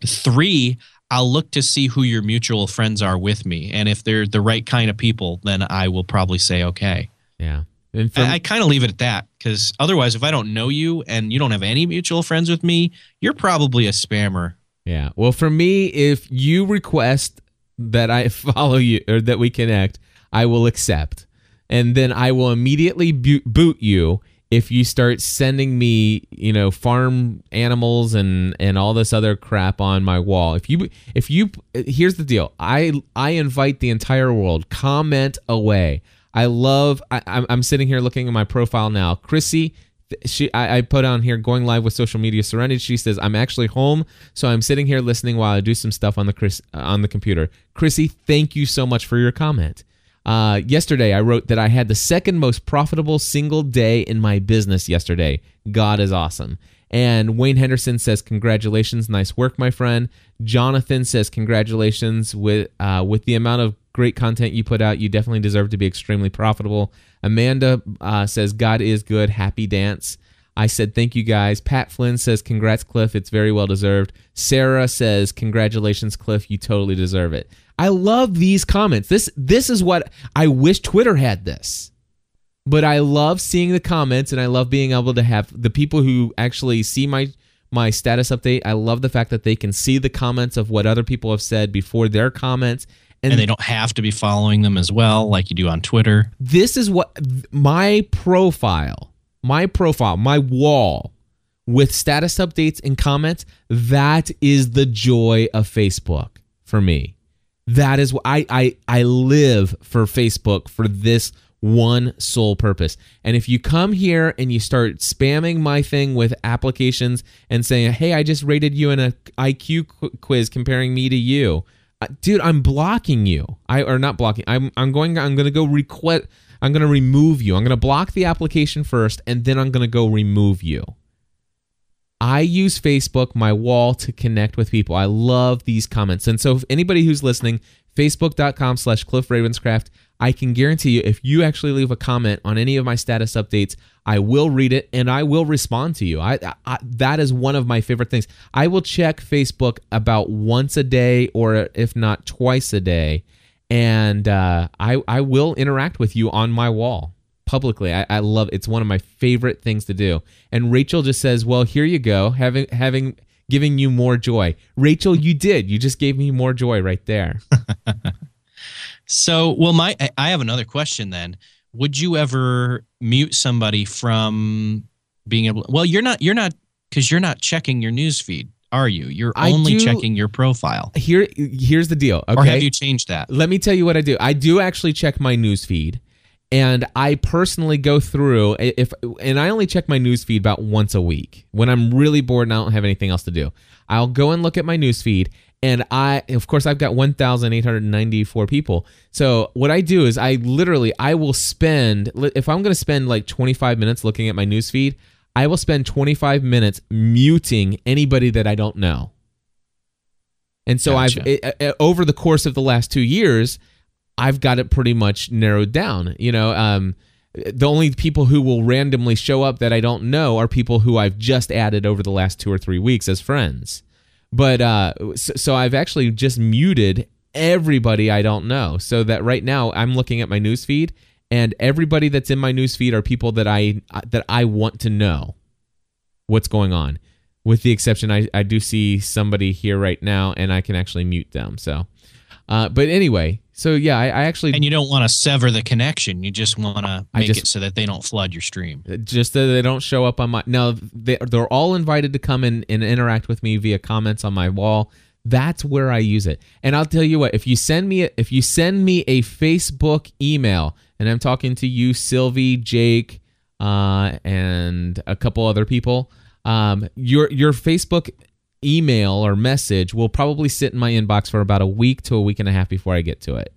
Three, I'll look to see who your mutual friends are with me. And if they're the right kind of people, then I will probably say, okay. Yeah. And I kind of leave it at that, because otherwise, if I don't know you and you don't have any mutual friends with me, you're probably a spammer. Yeah. Well, for me, if you request that I follow you or that we connect, I will accept. And then I will immediately boot you if you start sending me, you know, farm animals and all this other crap on my wall. If you here's the deal. I invite the entire world. Comment away. I'm sitting here looking at my profile now. Chrissy, I put on here, going live with Social Media Serenity. She says, I'm actually home, so I'm sitting here listening while I do some stuff on the computer. Chrissy, thank you so much for your comment. Yesterday, I wrote that I had the second most profitable single day in my business yesterday. God is awesome. And Wayne Henderson says, congratulations. Nice work, my friend. Jonathan says, congratulations. With the amount of great content you put out, you definitely deserve to be extremely profitable. Amanda says, God is good. Happy dance. I said, thank you, guys. Pat Flynn says, congrats, Cliff. It's very well deserved. Sarah says, congratulations, Cliff. You totally deserve it. I love these comments. This is what I wish Twitter had this. But I love seeing the comments, and I love being able to have the people who actually see my status update. I love the fact that they can see the comments of what other people have said before their comments. And they don't have to be following them as well, like you do on Twitter. This is what my profile, my wall with status updates and comments, that is the joy of Facebook for me. That is what I live for Facebook, for this one sole purpose. And if you come here and you start spamming my thing with applications and saying, hey, I just rated you in an IQ quiz comparing me to you, dude, I'm blocking you. I'm going to remove you. I'm going to block the application first, and then I'm going to go remove you. I use Facebook, my wall, to connect with people. I love these comments. And so if anybody who's listening, facebook.com/CliffRavenscraft, I can guarantee you if you actually leave a comment on any of my status updates, I will read it and I will respond to you. That is one of my favorite things. I will check Facebook about once a day, or if not twice a day, and I will interact with you on my wall publicly. I love it. It's one of my favorite things to do. And Rachel just says, well, here you go, giving you more joy. Rachel, you did. You just gave me more joy right there. So, well, I have another question then. Would you ever mute somebody from being able? Well, you're not because you're not checking your newsfeed, are you? You're only checking your profile. Here's the deal. Okay? Or have you changed that? Let me tell you what I do. I do actually check my newsfeed, and I personally go through and I only check my newsfeed about once a week when I'm really bored and I don't have anything else to do. I'll go and look at my newsfeed. And of course, I've got 1,894 people. So what I do is I will spend, if I'm going to spend like 25 minutes looking at my newsfeed, I will spend 25 minutes muting anybody that I don't know. And so gotcha. Over the course of the last 2 years, I've got it pretty much narrowed down. You know, the only people who will randomly show up that I don't know are people who I've just added over the last 2 or 3 weeks as friends. But so I've actually just muted everybody I don't know, so that right now I'm looking at my newsfeed, and everybody that's in my newsfeed are people that I want to know what's going on. With the exception, I do see somebody here right now, and I can actually mute them. So, but anyway, so yeah, I actually and you don't want to sever the connection. You just want to make it so that they don't flood your stream. Just that they don't show up on my. Now they're all invited to come and interact with me via comments on my wall. That's where I use it. And I'll tell you what, if you send me a Facebook email, and I'm talking to you, Sylvie, Jake, and a couple other people, your Facebook email or message will probably sit in my inbox for about a week to a week and a half before I get to it.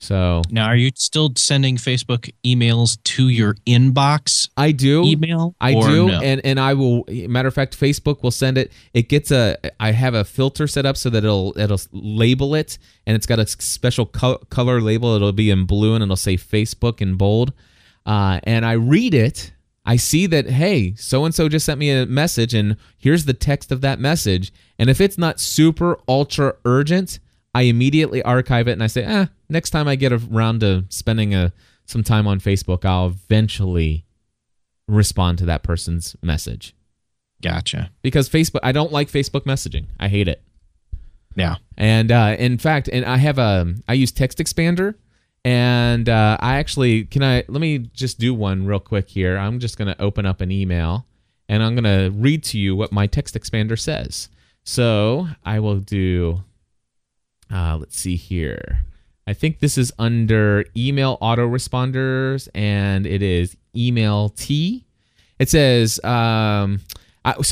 So now, are you still sending Facebook emails to your inbox? I do. Email? I do. No? And I will. Matter of fact, Facebook will send it. It gets I have a filter set up so that it'll label it, and it's got a special color label. It'll be in blue and it'll say Facebook in bold. And I read it. I see that, hey, so-and-so just sent me a message, and here's the text of that message. And if it's not super, ultra urgent, I immediately archive it, and I say, next time I get around to spending some time on Facebook, I'll eventually respond to that person's message. Gotcha. Because Facebook, I don't like Facebook messaging. I hate it. Yeah. And in fact, and I use Text Expander. And let me just do one real quick here. I'm just going to open up an email, and I'm going to read to you what my Text Expander says. So I will do, let's see here. I think this is under email autoresponders, and it is email T. It says, so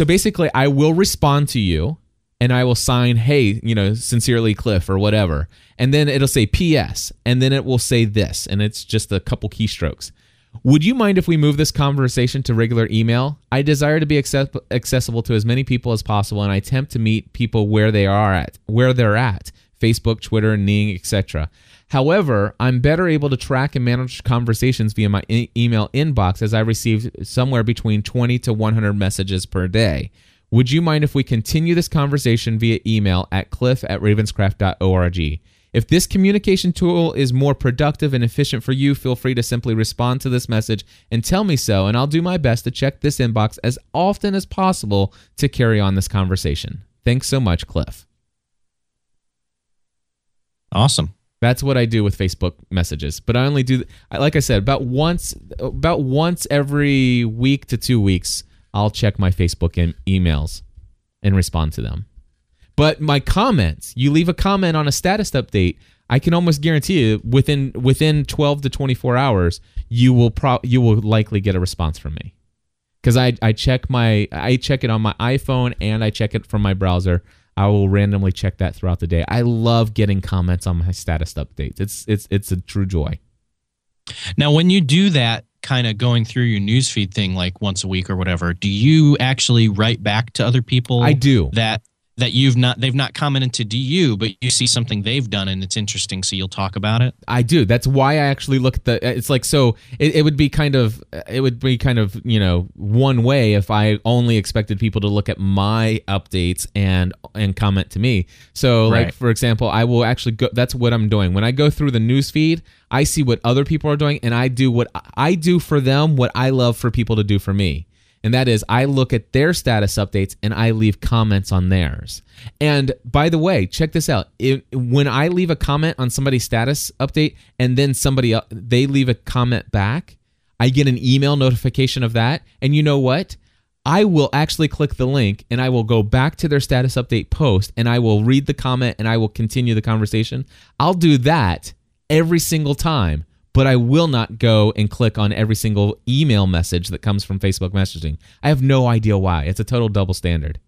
basically I will respond to you, and I will sign, hey, sincerely Cliff or whatever. And then it'll say PS. And then it will say this. And it's just a couple keystrokes. Would you mind if we move this conversation to regular email? I desire to be accessible to as many people as possible, and I attempt to meet people where they're at, Facebook, Twitter, Ning, etc. However, I'm better able to track and manage conversations via my email inbox, as I receive somewhere between 20 to 100 messages per day. Would you mind if we continue this conversation via email at cliff@ravenscraft.org? If this communication tool is more productive and efficient for you, feel free to simply respond to this message and tell me so, and I'll do my best to check this inbox as often as possible to carry on this conversation. Thanks so much, Cliff. Awesome. That's what I do with Facebook messages, but I only do, like I said, about once every week to 2 weeks. I'll check my Facebook emails and respond to them. But my comments, you leave a comment on a status update, I can almost guarantee you within 12 to 24 hours, you will likely get a response from me. Because I check it on my iPhone, and I check it from my browser. I will randomly check that throughout the day. I love getting comments on my status updates. It's a true joy. Now, when you do that kind of going through your newsfeed thing, like once a week or whatever, do you actually write back to other people? I do. That they've not commented to you, but you see something they've done and it's interesting, so you'll talk about it. I do. That's why I actually look at it's like, so it would be kind of, you know, one way if I only expected people to look at my updates and comment to me. So right. Like, for example, I will actually go, that's what I'm doing. When I go through the newsfeed, I see what other people are doing and I do what I do for them, what I love for people to do for me. And that is, I look at their status updates and I leave comments on theirs. And by the way, check this out. When I leave a comment on somebody's status update and then they leave a comment back, I get an email notification of that. And you know what? I will actually click the link and I will go back to their status update post and I will read the comment and I will continue the conversation. I'll do that every single time. But I will not go and click on every single email message that comes from Facebook messaging. I have no idea why. It's a total double standard.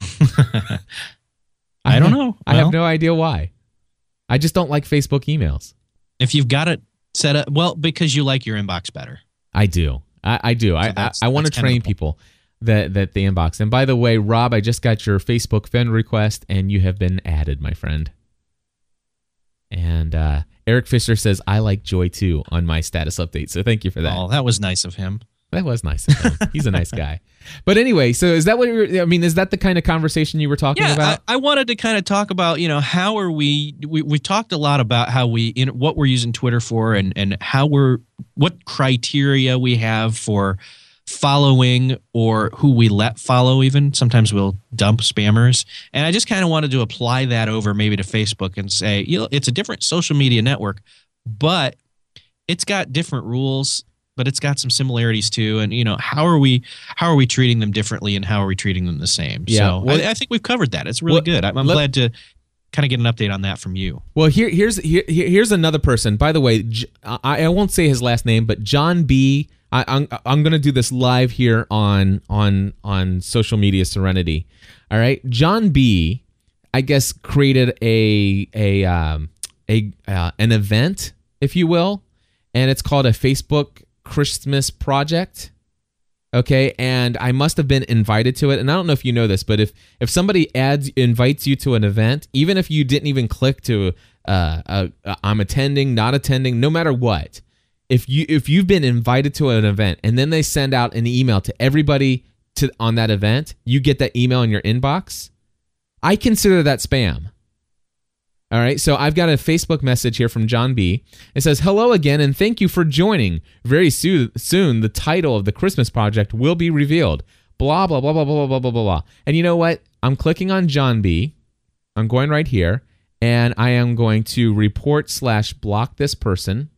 I don't know. I have no idea why. I just don't like Facebook emails. If you've got it set up, well, because you like your inbox better. I do. I do. So I want to train people that they inbox. And by the way, Rob, I just got your Facebook friend request and you have been added, my friend. And Eric Fisher says, I like joy too on my status update. So thank you for that. Oh, that was nice of him. That was nice of him. He's a nice guy. But anyway, so is that what is that the kind of conversation you were talking about? I wanted to kind of talk about, how are we talked a lot about how what we're using Twitter for and how what criteria we have for following or who we let follow. Even sometimes we'll dump spammers, and I just kind of wanted to apply that over maybe to Facebook and say, it's a different social media network, but it's got different rules, but it's got some similarities too. And how are we treating them differently and how are we treating them the same? Yeah, so well, I think we've covered that. It's really good. I'm glad to kind of get an update on that from you. Well, here's another person. By the way, I won't say his last name, but John B. I'm going to do this live here on Social Media Serenity. All right. John B, I guess, created an event, if you will, and it's called a Facebook Christmas project. Okay, and I must have been invited to it, and I don't know if you know this, but if somebody invites you to an event, even if you didn't even click to I'm attending, not attending, no matter what, if you've been invited to an event and then they send out an email to everybody on that event, you get that email in your inbox. I consider that spam. All right, so I've got a Facebook message here from John B. It says, hello again, and thank you for joining. Very soon, the title of the Christmas project will be revealed. Blah, blah, blah, blah, blah, blah, blah, blah, blah. And you know what? I'm clicking on John B. I'm going right here, and I am going to report/block this person.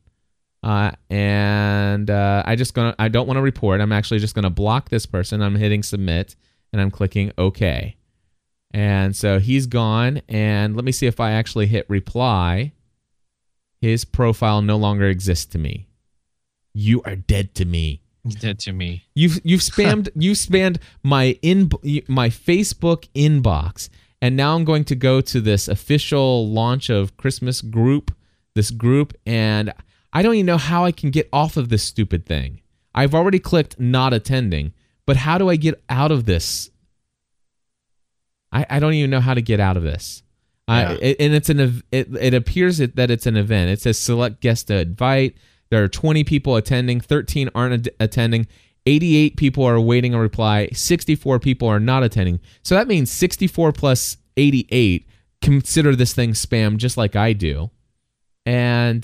I don't want to report. I'm actually just going to block this person. I'm hitting submit, and I'm clicking OK. And so he's gone, and let me see if I actually hit reply. His profile no longer exists to me. You are dead to me. He's dead to me. You've spammed my Facebook inbox, and now I'm going to go to this official launch of Christmas group, and I don't even know how I can get off of this stupid thing. I've already clicked not attending, but how do I get out of this? I don't even know how to get out of this. Yeah. It appears that it's an event. It says select guest to invite. There are 20 people attending, 13 aren't attending, 88 people are awaiting a reply, 64 people are not attending. So that means 64 plus 88 consider this thing spam, just like I do. And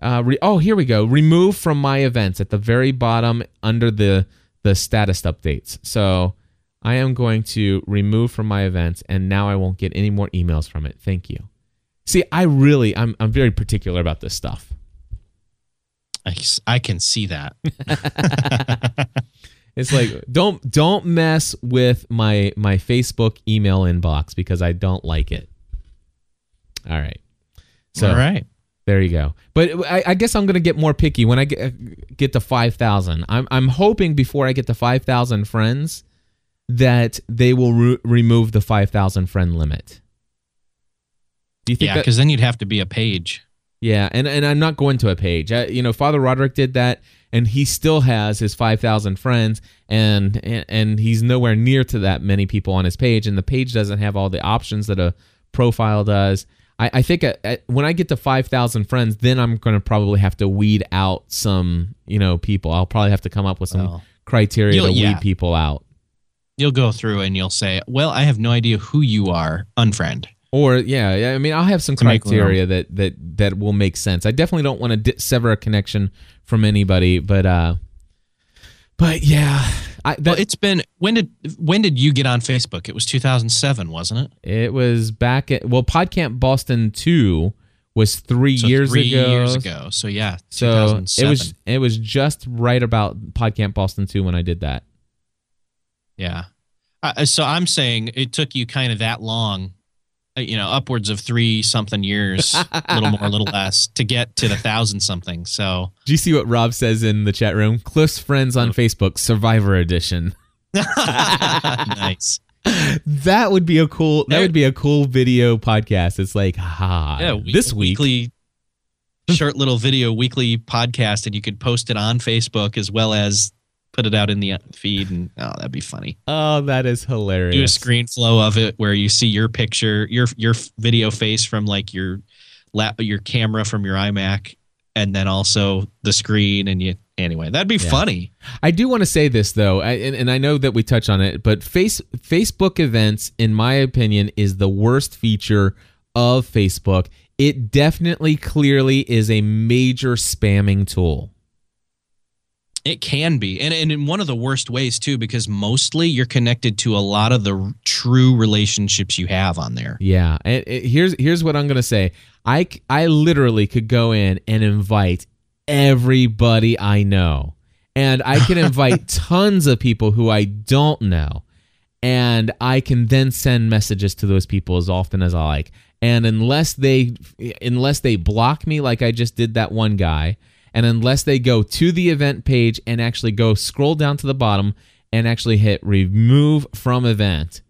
here we go. Remove from my events at the very bottom under the status updates. So I am going to remove from my events, and now I won't get any more emails from it. Thank you. See, I'm very particular about this stuff. I can see that. It's like, don't mess with my Facebook email inbox because I don't like it. All right. So, all right. There you go. But I guess I'm going to get more picky when I get to 5,000. I'm hoping before I get to 5,000 friends that they will remove the 5,000 friend limit. Do you think? Yeah, because then you'd have to be a page. Yeah, and I'm not going to a page. Father Roderick did that, and he still has his 5,000 friends, and he's nowhere near to that many people on his page, and the page doesn't have all the options that a profile does. I think when I get to 5,000 friends, then I'm going to probably have to weed out some people. I'll probably have to come up with some criteria to weed people out. You'll go through and you'll say, well, I have no idea who you are, unfriend. Or, I'll have some criteria that will make sense. I definitely don't want to sever a connection from anybody, but yeah. When did you get on Facebook? It was 2007, wasn't it? It was back at, PodCamp Boston 2 was three years ago. So yeah, 2007. It was just right about PodCamp Boston 2 when I did that. Yeah. So I'm saying it took you kind of that long, upwards of 3-something years, a little more, a little less, to get to the 1,000-something. So, do you see what Rob says in the chat room? Cliff's friends on Facebook, Survivor Edition. Nice. That would be a cool. That would be a cool video podcast. It's like, this weekly, short little video weekly podcast, and you could post it on Facebook as well as put it out in the feed, and that'd be funny. Oh, that is hilarious. Do a screen flow of it where you see your picture, your video face from like your lap, your camera from your iMac, and then also the screen. And that'd be funny. I do want to say this though, and I know that we touch on it, but Facebook events, in my opinion, is the worst feature of Facebook. It definitely, clearly is a major spamming tool. It can be. And in one of the worst ways, too, because mostly you're connected to a lot of the true relationships you have on there. Yeah. Here's what I'm going to say. I literally could go in and invite everybody I know. And I can invite tons of people who I don't know. And I can then send messages to those people as often as I like. And unless they block me like I just did that one guy, and unless they go to the event page and actually go scroll down to the bottom and actually hit remove from event,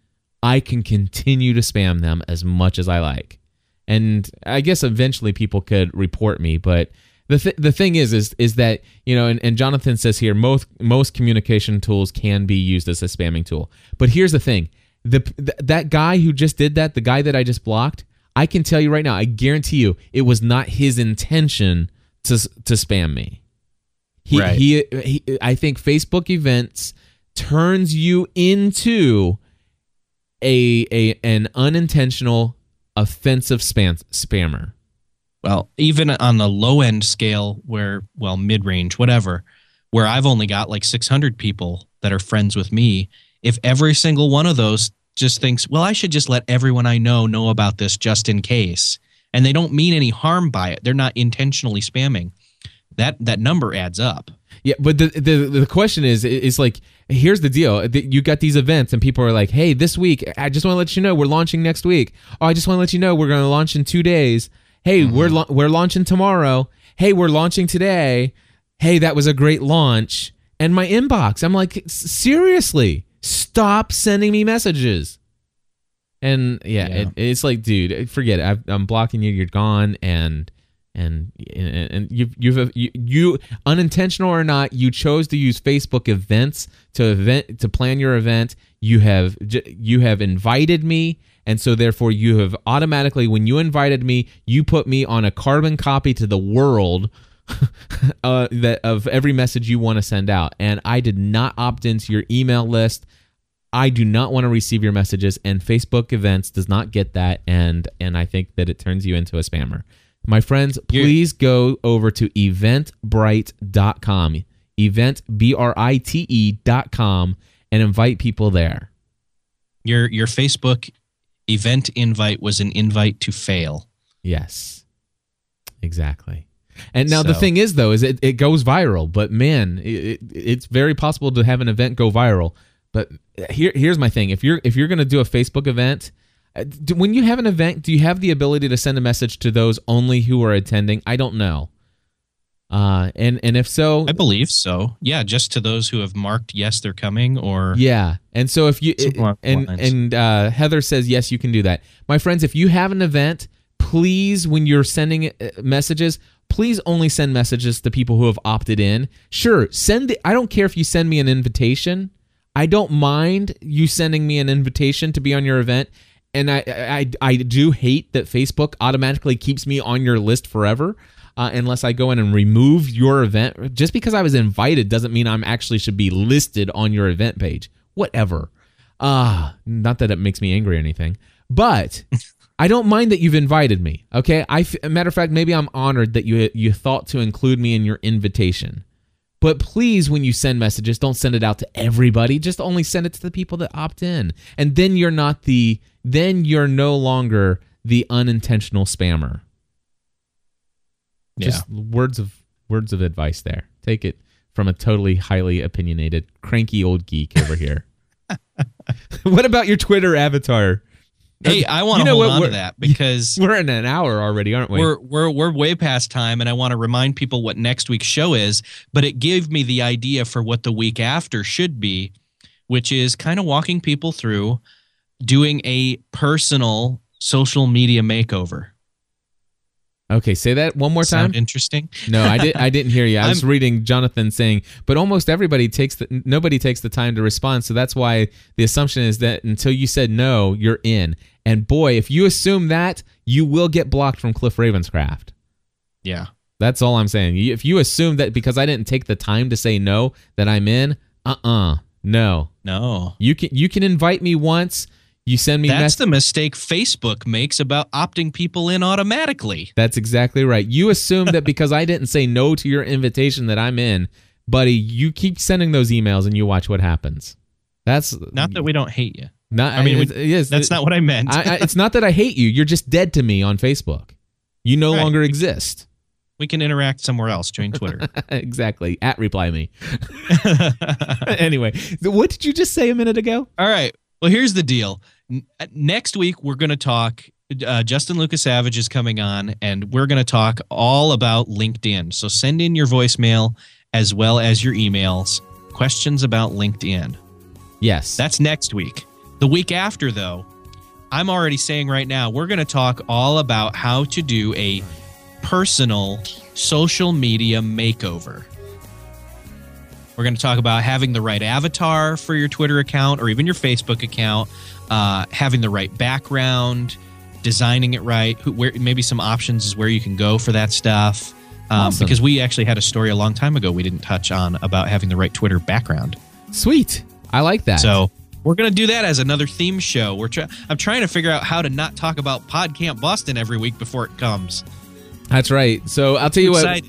I can continue to spam them as much as I like. And I guess eventually people could report me, but the thing is that, and Jonathan says here, most communication tools can be used as a spamming tool. But here's the thing, that guy who just did that, the guy that I just blocked, I can tell you right now, I guarantee you it was not his intention to spam me. I think Facebook events turns you into an unintentional offensive spammer. Well, even on the low end scale mid range, whatever, where I've only got like 600 people that are friends with me, if every single one of those just thinks, well, I should just let everyone I know about this just in case, and they don't mean any harm by it, they're not intentionally spamming, that number adds up. Yeah, but the question is like, here's the deal. You got these events and people are like, hey, this week, I just want to let you know we're launching next week. Oh, I just want to let you know we're going to launch in 2 days. Hey, we're launching tomorrow. Hey, we're launching today. Hey, that was a great launch. And my inbox, I'm like, seriously, stop sending me messages. And it's like, dude, forget it. I'm blocking you. You're gone, and you unintentional or not, you chose to use Facebook events to plan your event. You have invited me, and so therefore you have automatically, when you invited me, you put me on a carbon copy to the world of every message you want to send out. And I did not opt into your email list. I do not want to receive your messages, and Facebook events does not get that, and I think that it turns you into a spammer. My friends, please go over to eventbrite.com, eventbrite.com, and invite people there. Your Facebook event invite was an invite to fail. Yes, exactly. And now the thing is, though, is it goes viral, but man, it's very possible to have an event go viral. But here's my thing. If you're going to do a Facebook event, when you have an event, do you have the ability to send a message to those only who are attending? I don't know. And if so, I believe so. Yeah, just to those who have marked yes, they're coming, or yeah. And so if you Heather says yes, you can do that, my friends. If you have an event, please, when you're sending messages, please only send messages to people who have opted in. Sure, I don't care if you send me an invitation. I don't mind you sending me an invitation to be on your event. And I do hate that Facebook automatically keeps me on your list forever. Unless I go in and remove your event. Just because I was invited doesn't mean I'm actually should be listed on your event page. Whatever. Not that it makes me angry or anything. But I don't mind that you've invited me. Okay? Matter of fact, maybe I'm honored that you thought to include me in your invitation. But please, when you send messages, don't send it out to everybody. Just only send it to the people that opt in. And then you're no longer the unintentional spammer. Just words of advice there. Take it from a totally highly opinionated, cranky old geek over here. What about your Twitter avatar? Hey, I want to hold on to that because we're in an hour already, aren't we? We're way past time, and I want to remind people what next week's show is. But it gave me the idea for what the week after should be, which is kind of walking people through doing a personal social media makeover. Okay, say that one more time. Sound interesting? No, I didn't hear you. I was reading Jonathan saying, but almost nobody takes the time to respond. So that's why the assumption is that until you said no, you're in. And boy, if you assume that, you will get blocked from Cliff Ravenscraft. Yeah. That's all I'm saying. If you assume that because I didn't take the time to say no that I'm in, no. No. You can invite me once. You send me. That's the mistake Facebook makes about opting people in automatically. That's exactly right. You assume that because I didn't say no to your invitation that I'm in, buddy. You keep sending those emails and you watch what happens. That's not that we don't hate you. That's not what I meant. It's not that I hate you. You're just dead to me on Facebook. You no longer exist. We can interact somewhere else. Join Twitter. Exactly. @replyme. Anyway, what did you just say a minute ago? All right. Well, here's the deal. Next week, we're going to talk, Justin Lucas Savage is coming on, and we're going to talk all about LinkedIn. So send in your voicemail as well as your emails, questions about LinkedIn. Yes. That's next week. The week after, though, I'm already saying right now, we're going to talk all about how to do a personal social media makeover. We're going to talk about having the right avatar for your Twitter account or even your Facebook account, having the right background, designing it right, maybe some options is where you can go for that stuff. Awesome. Because we actually had a story a long time ago we didn't touch on about having the right Twitter background. Sweet. I like that. So we're going to do that as another theme show. I'm trying to figure out how to not talk about PodCamp Boston every week before it comes. That's right. So I'll tell you what.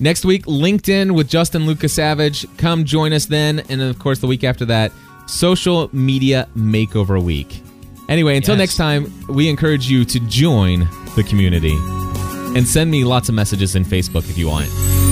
Next week, LinkedIn with Justin Lucas Savage. Come join us then. And then, of course, the week after that, Social Media Makeover Week. Anyway, until next time, we encourage you to join the community. And send me lots of messages in Facebook if you want.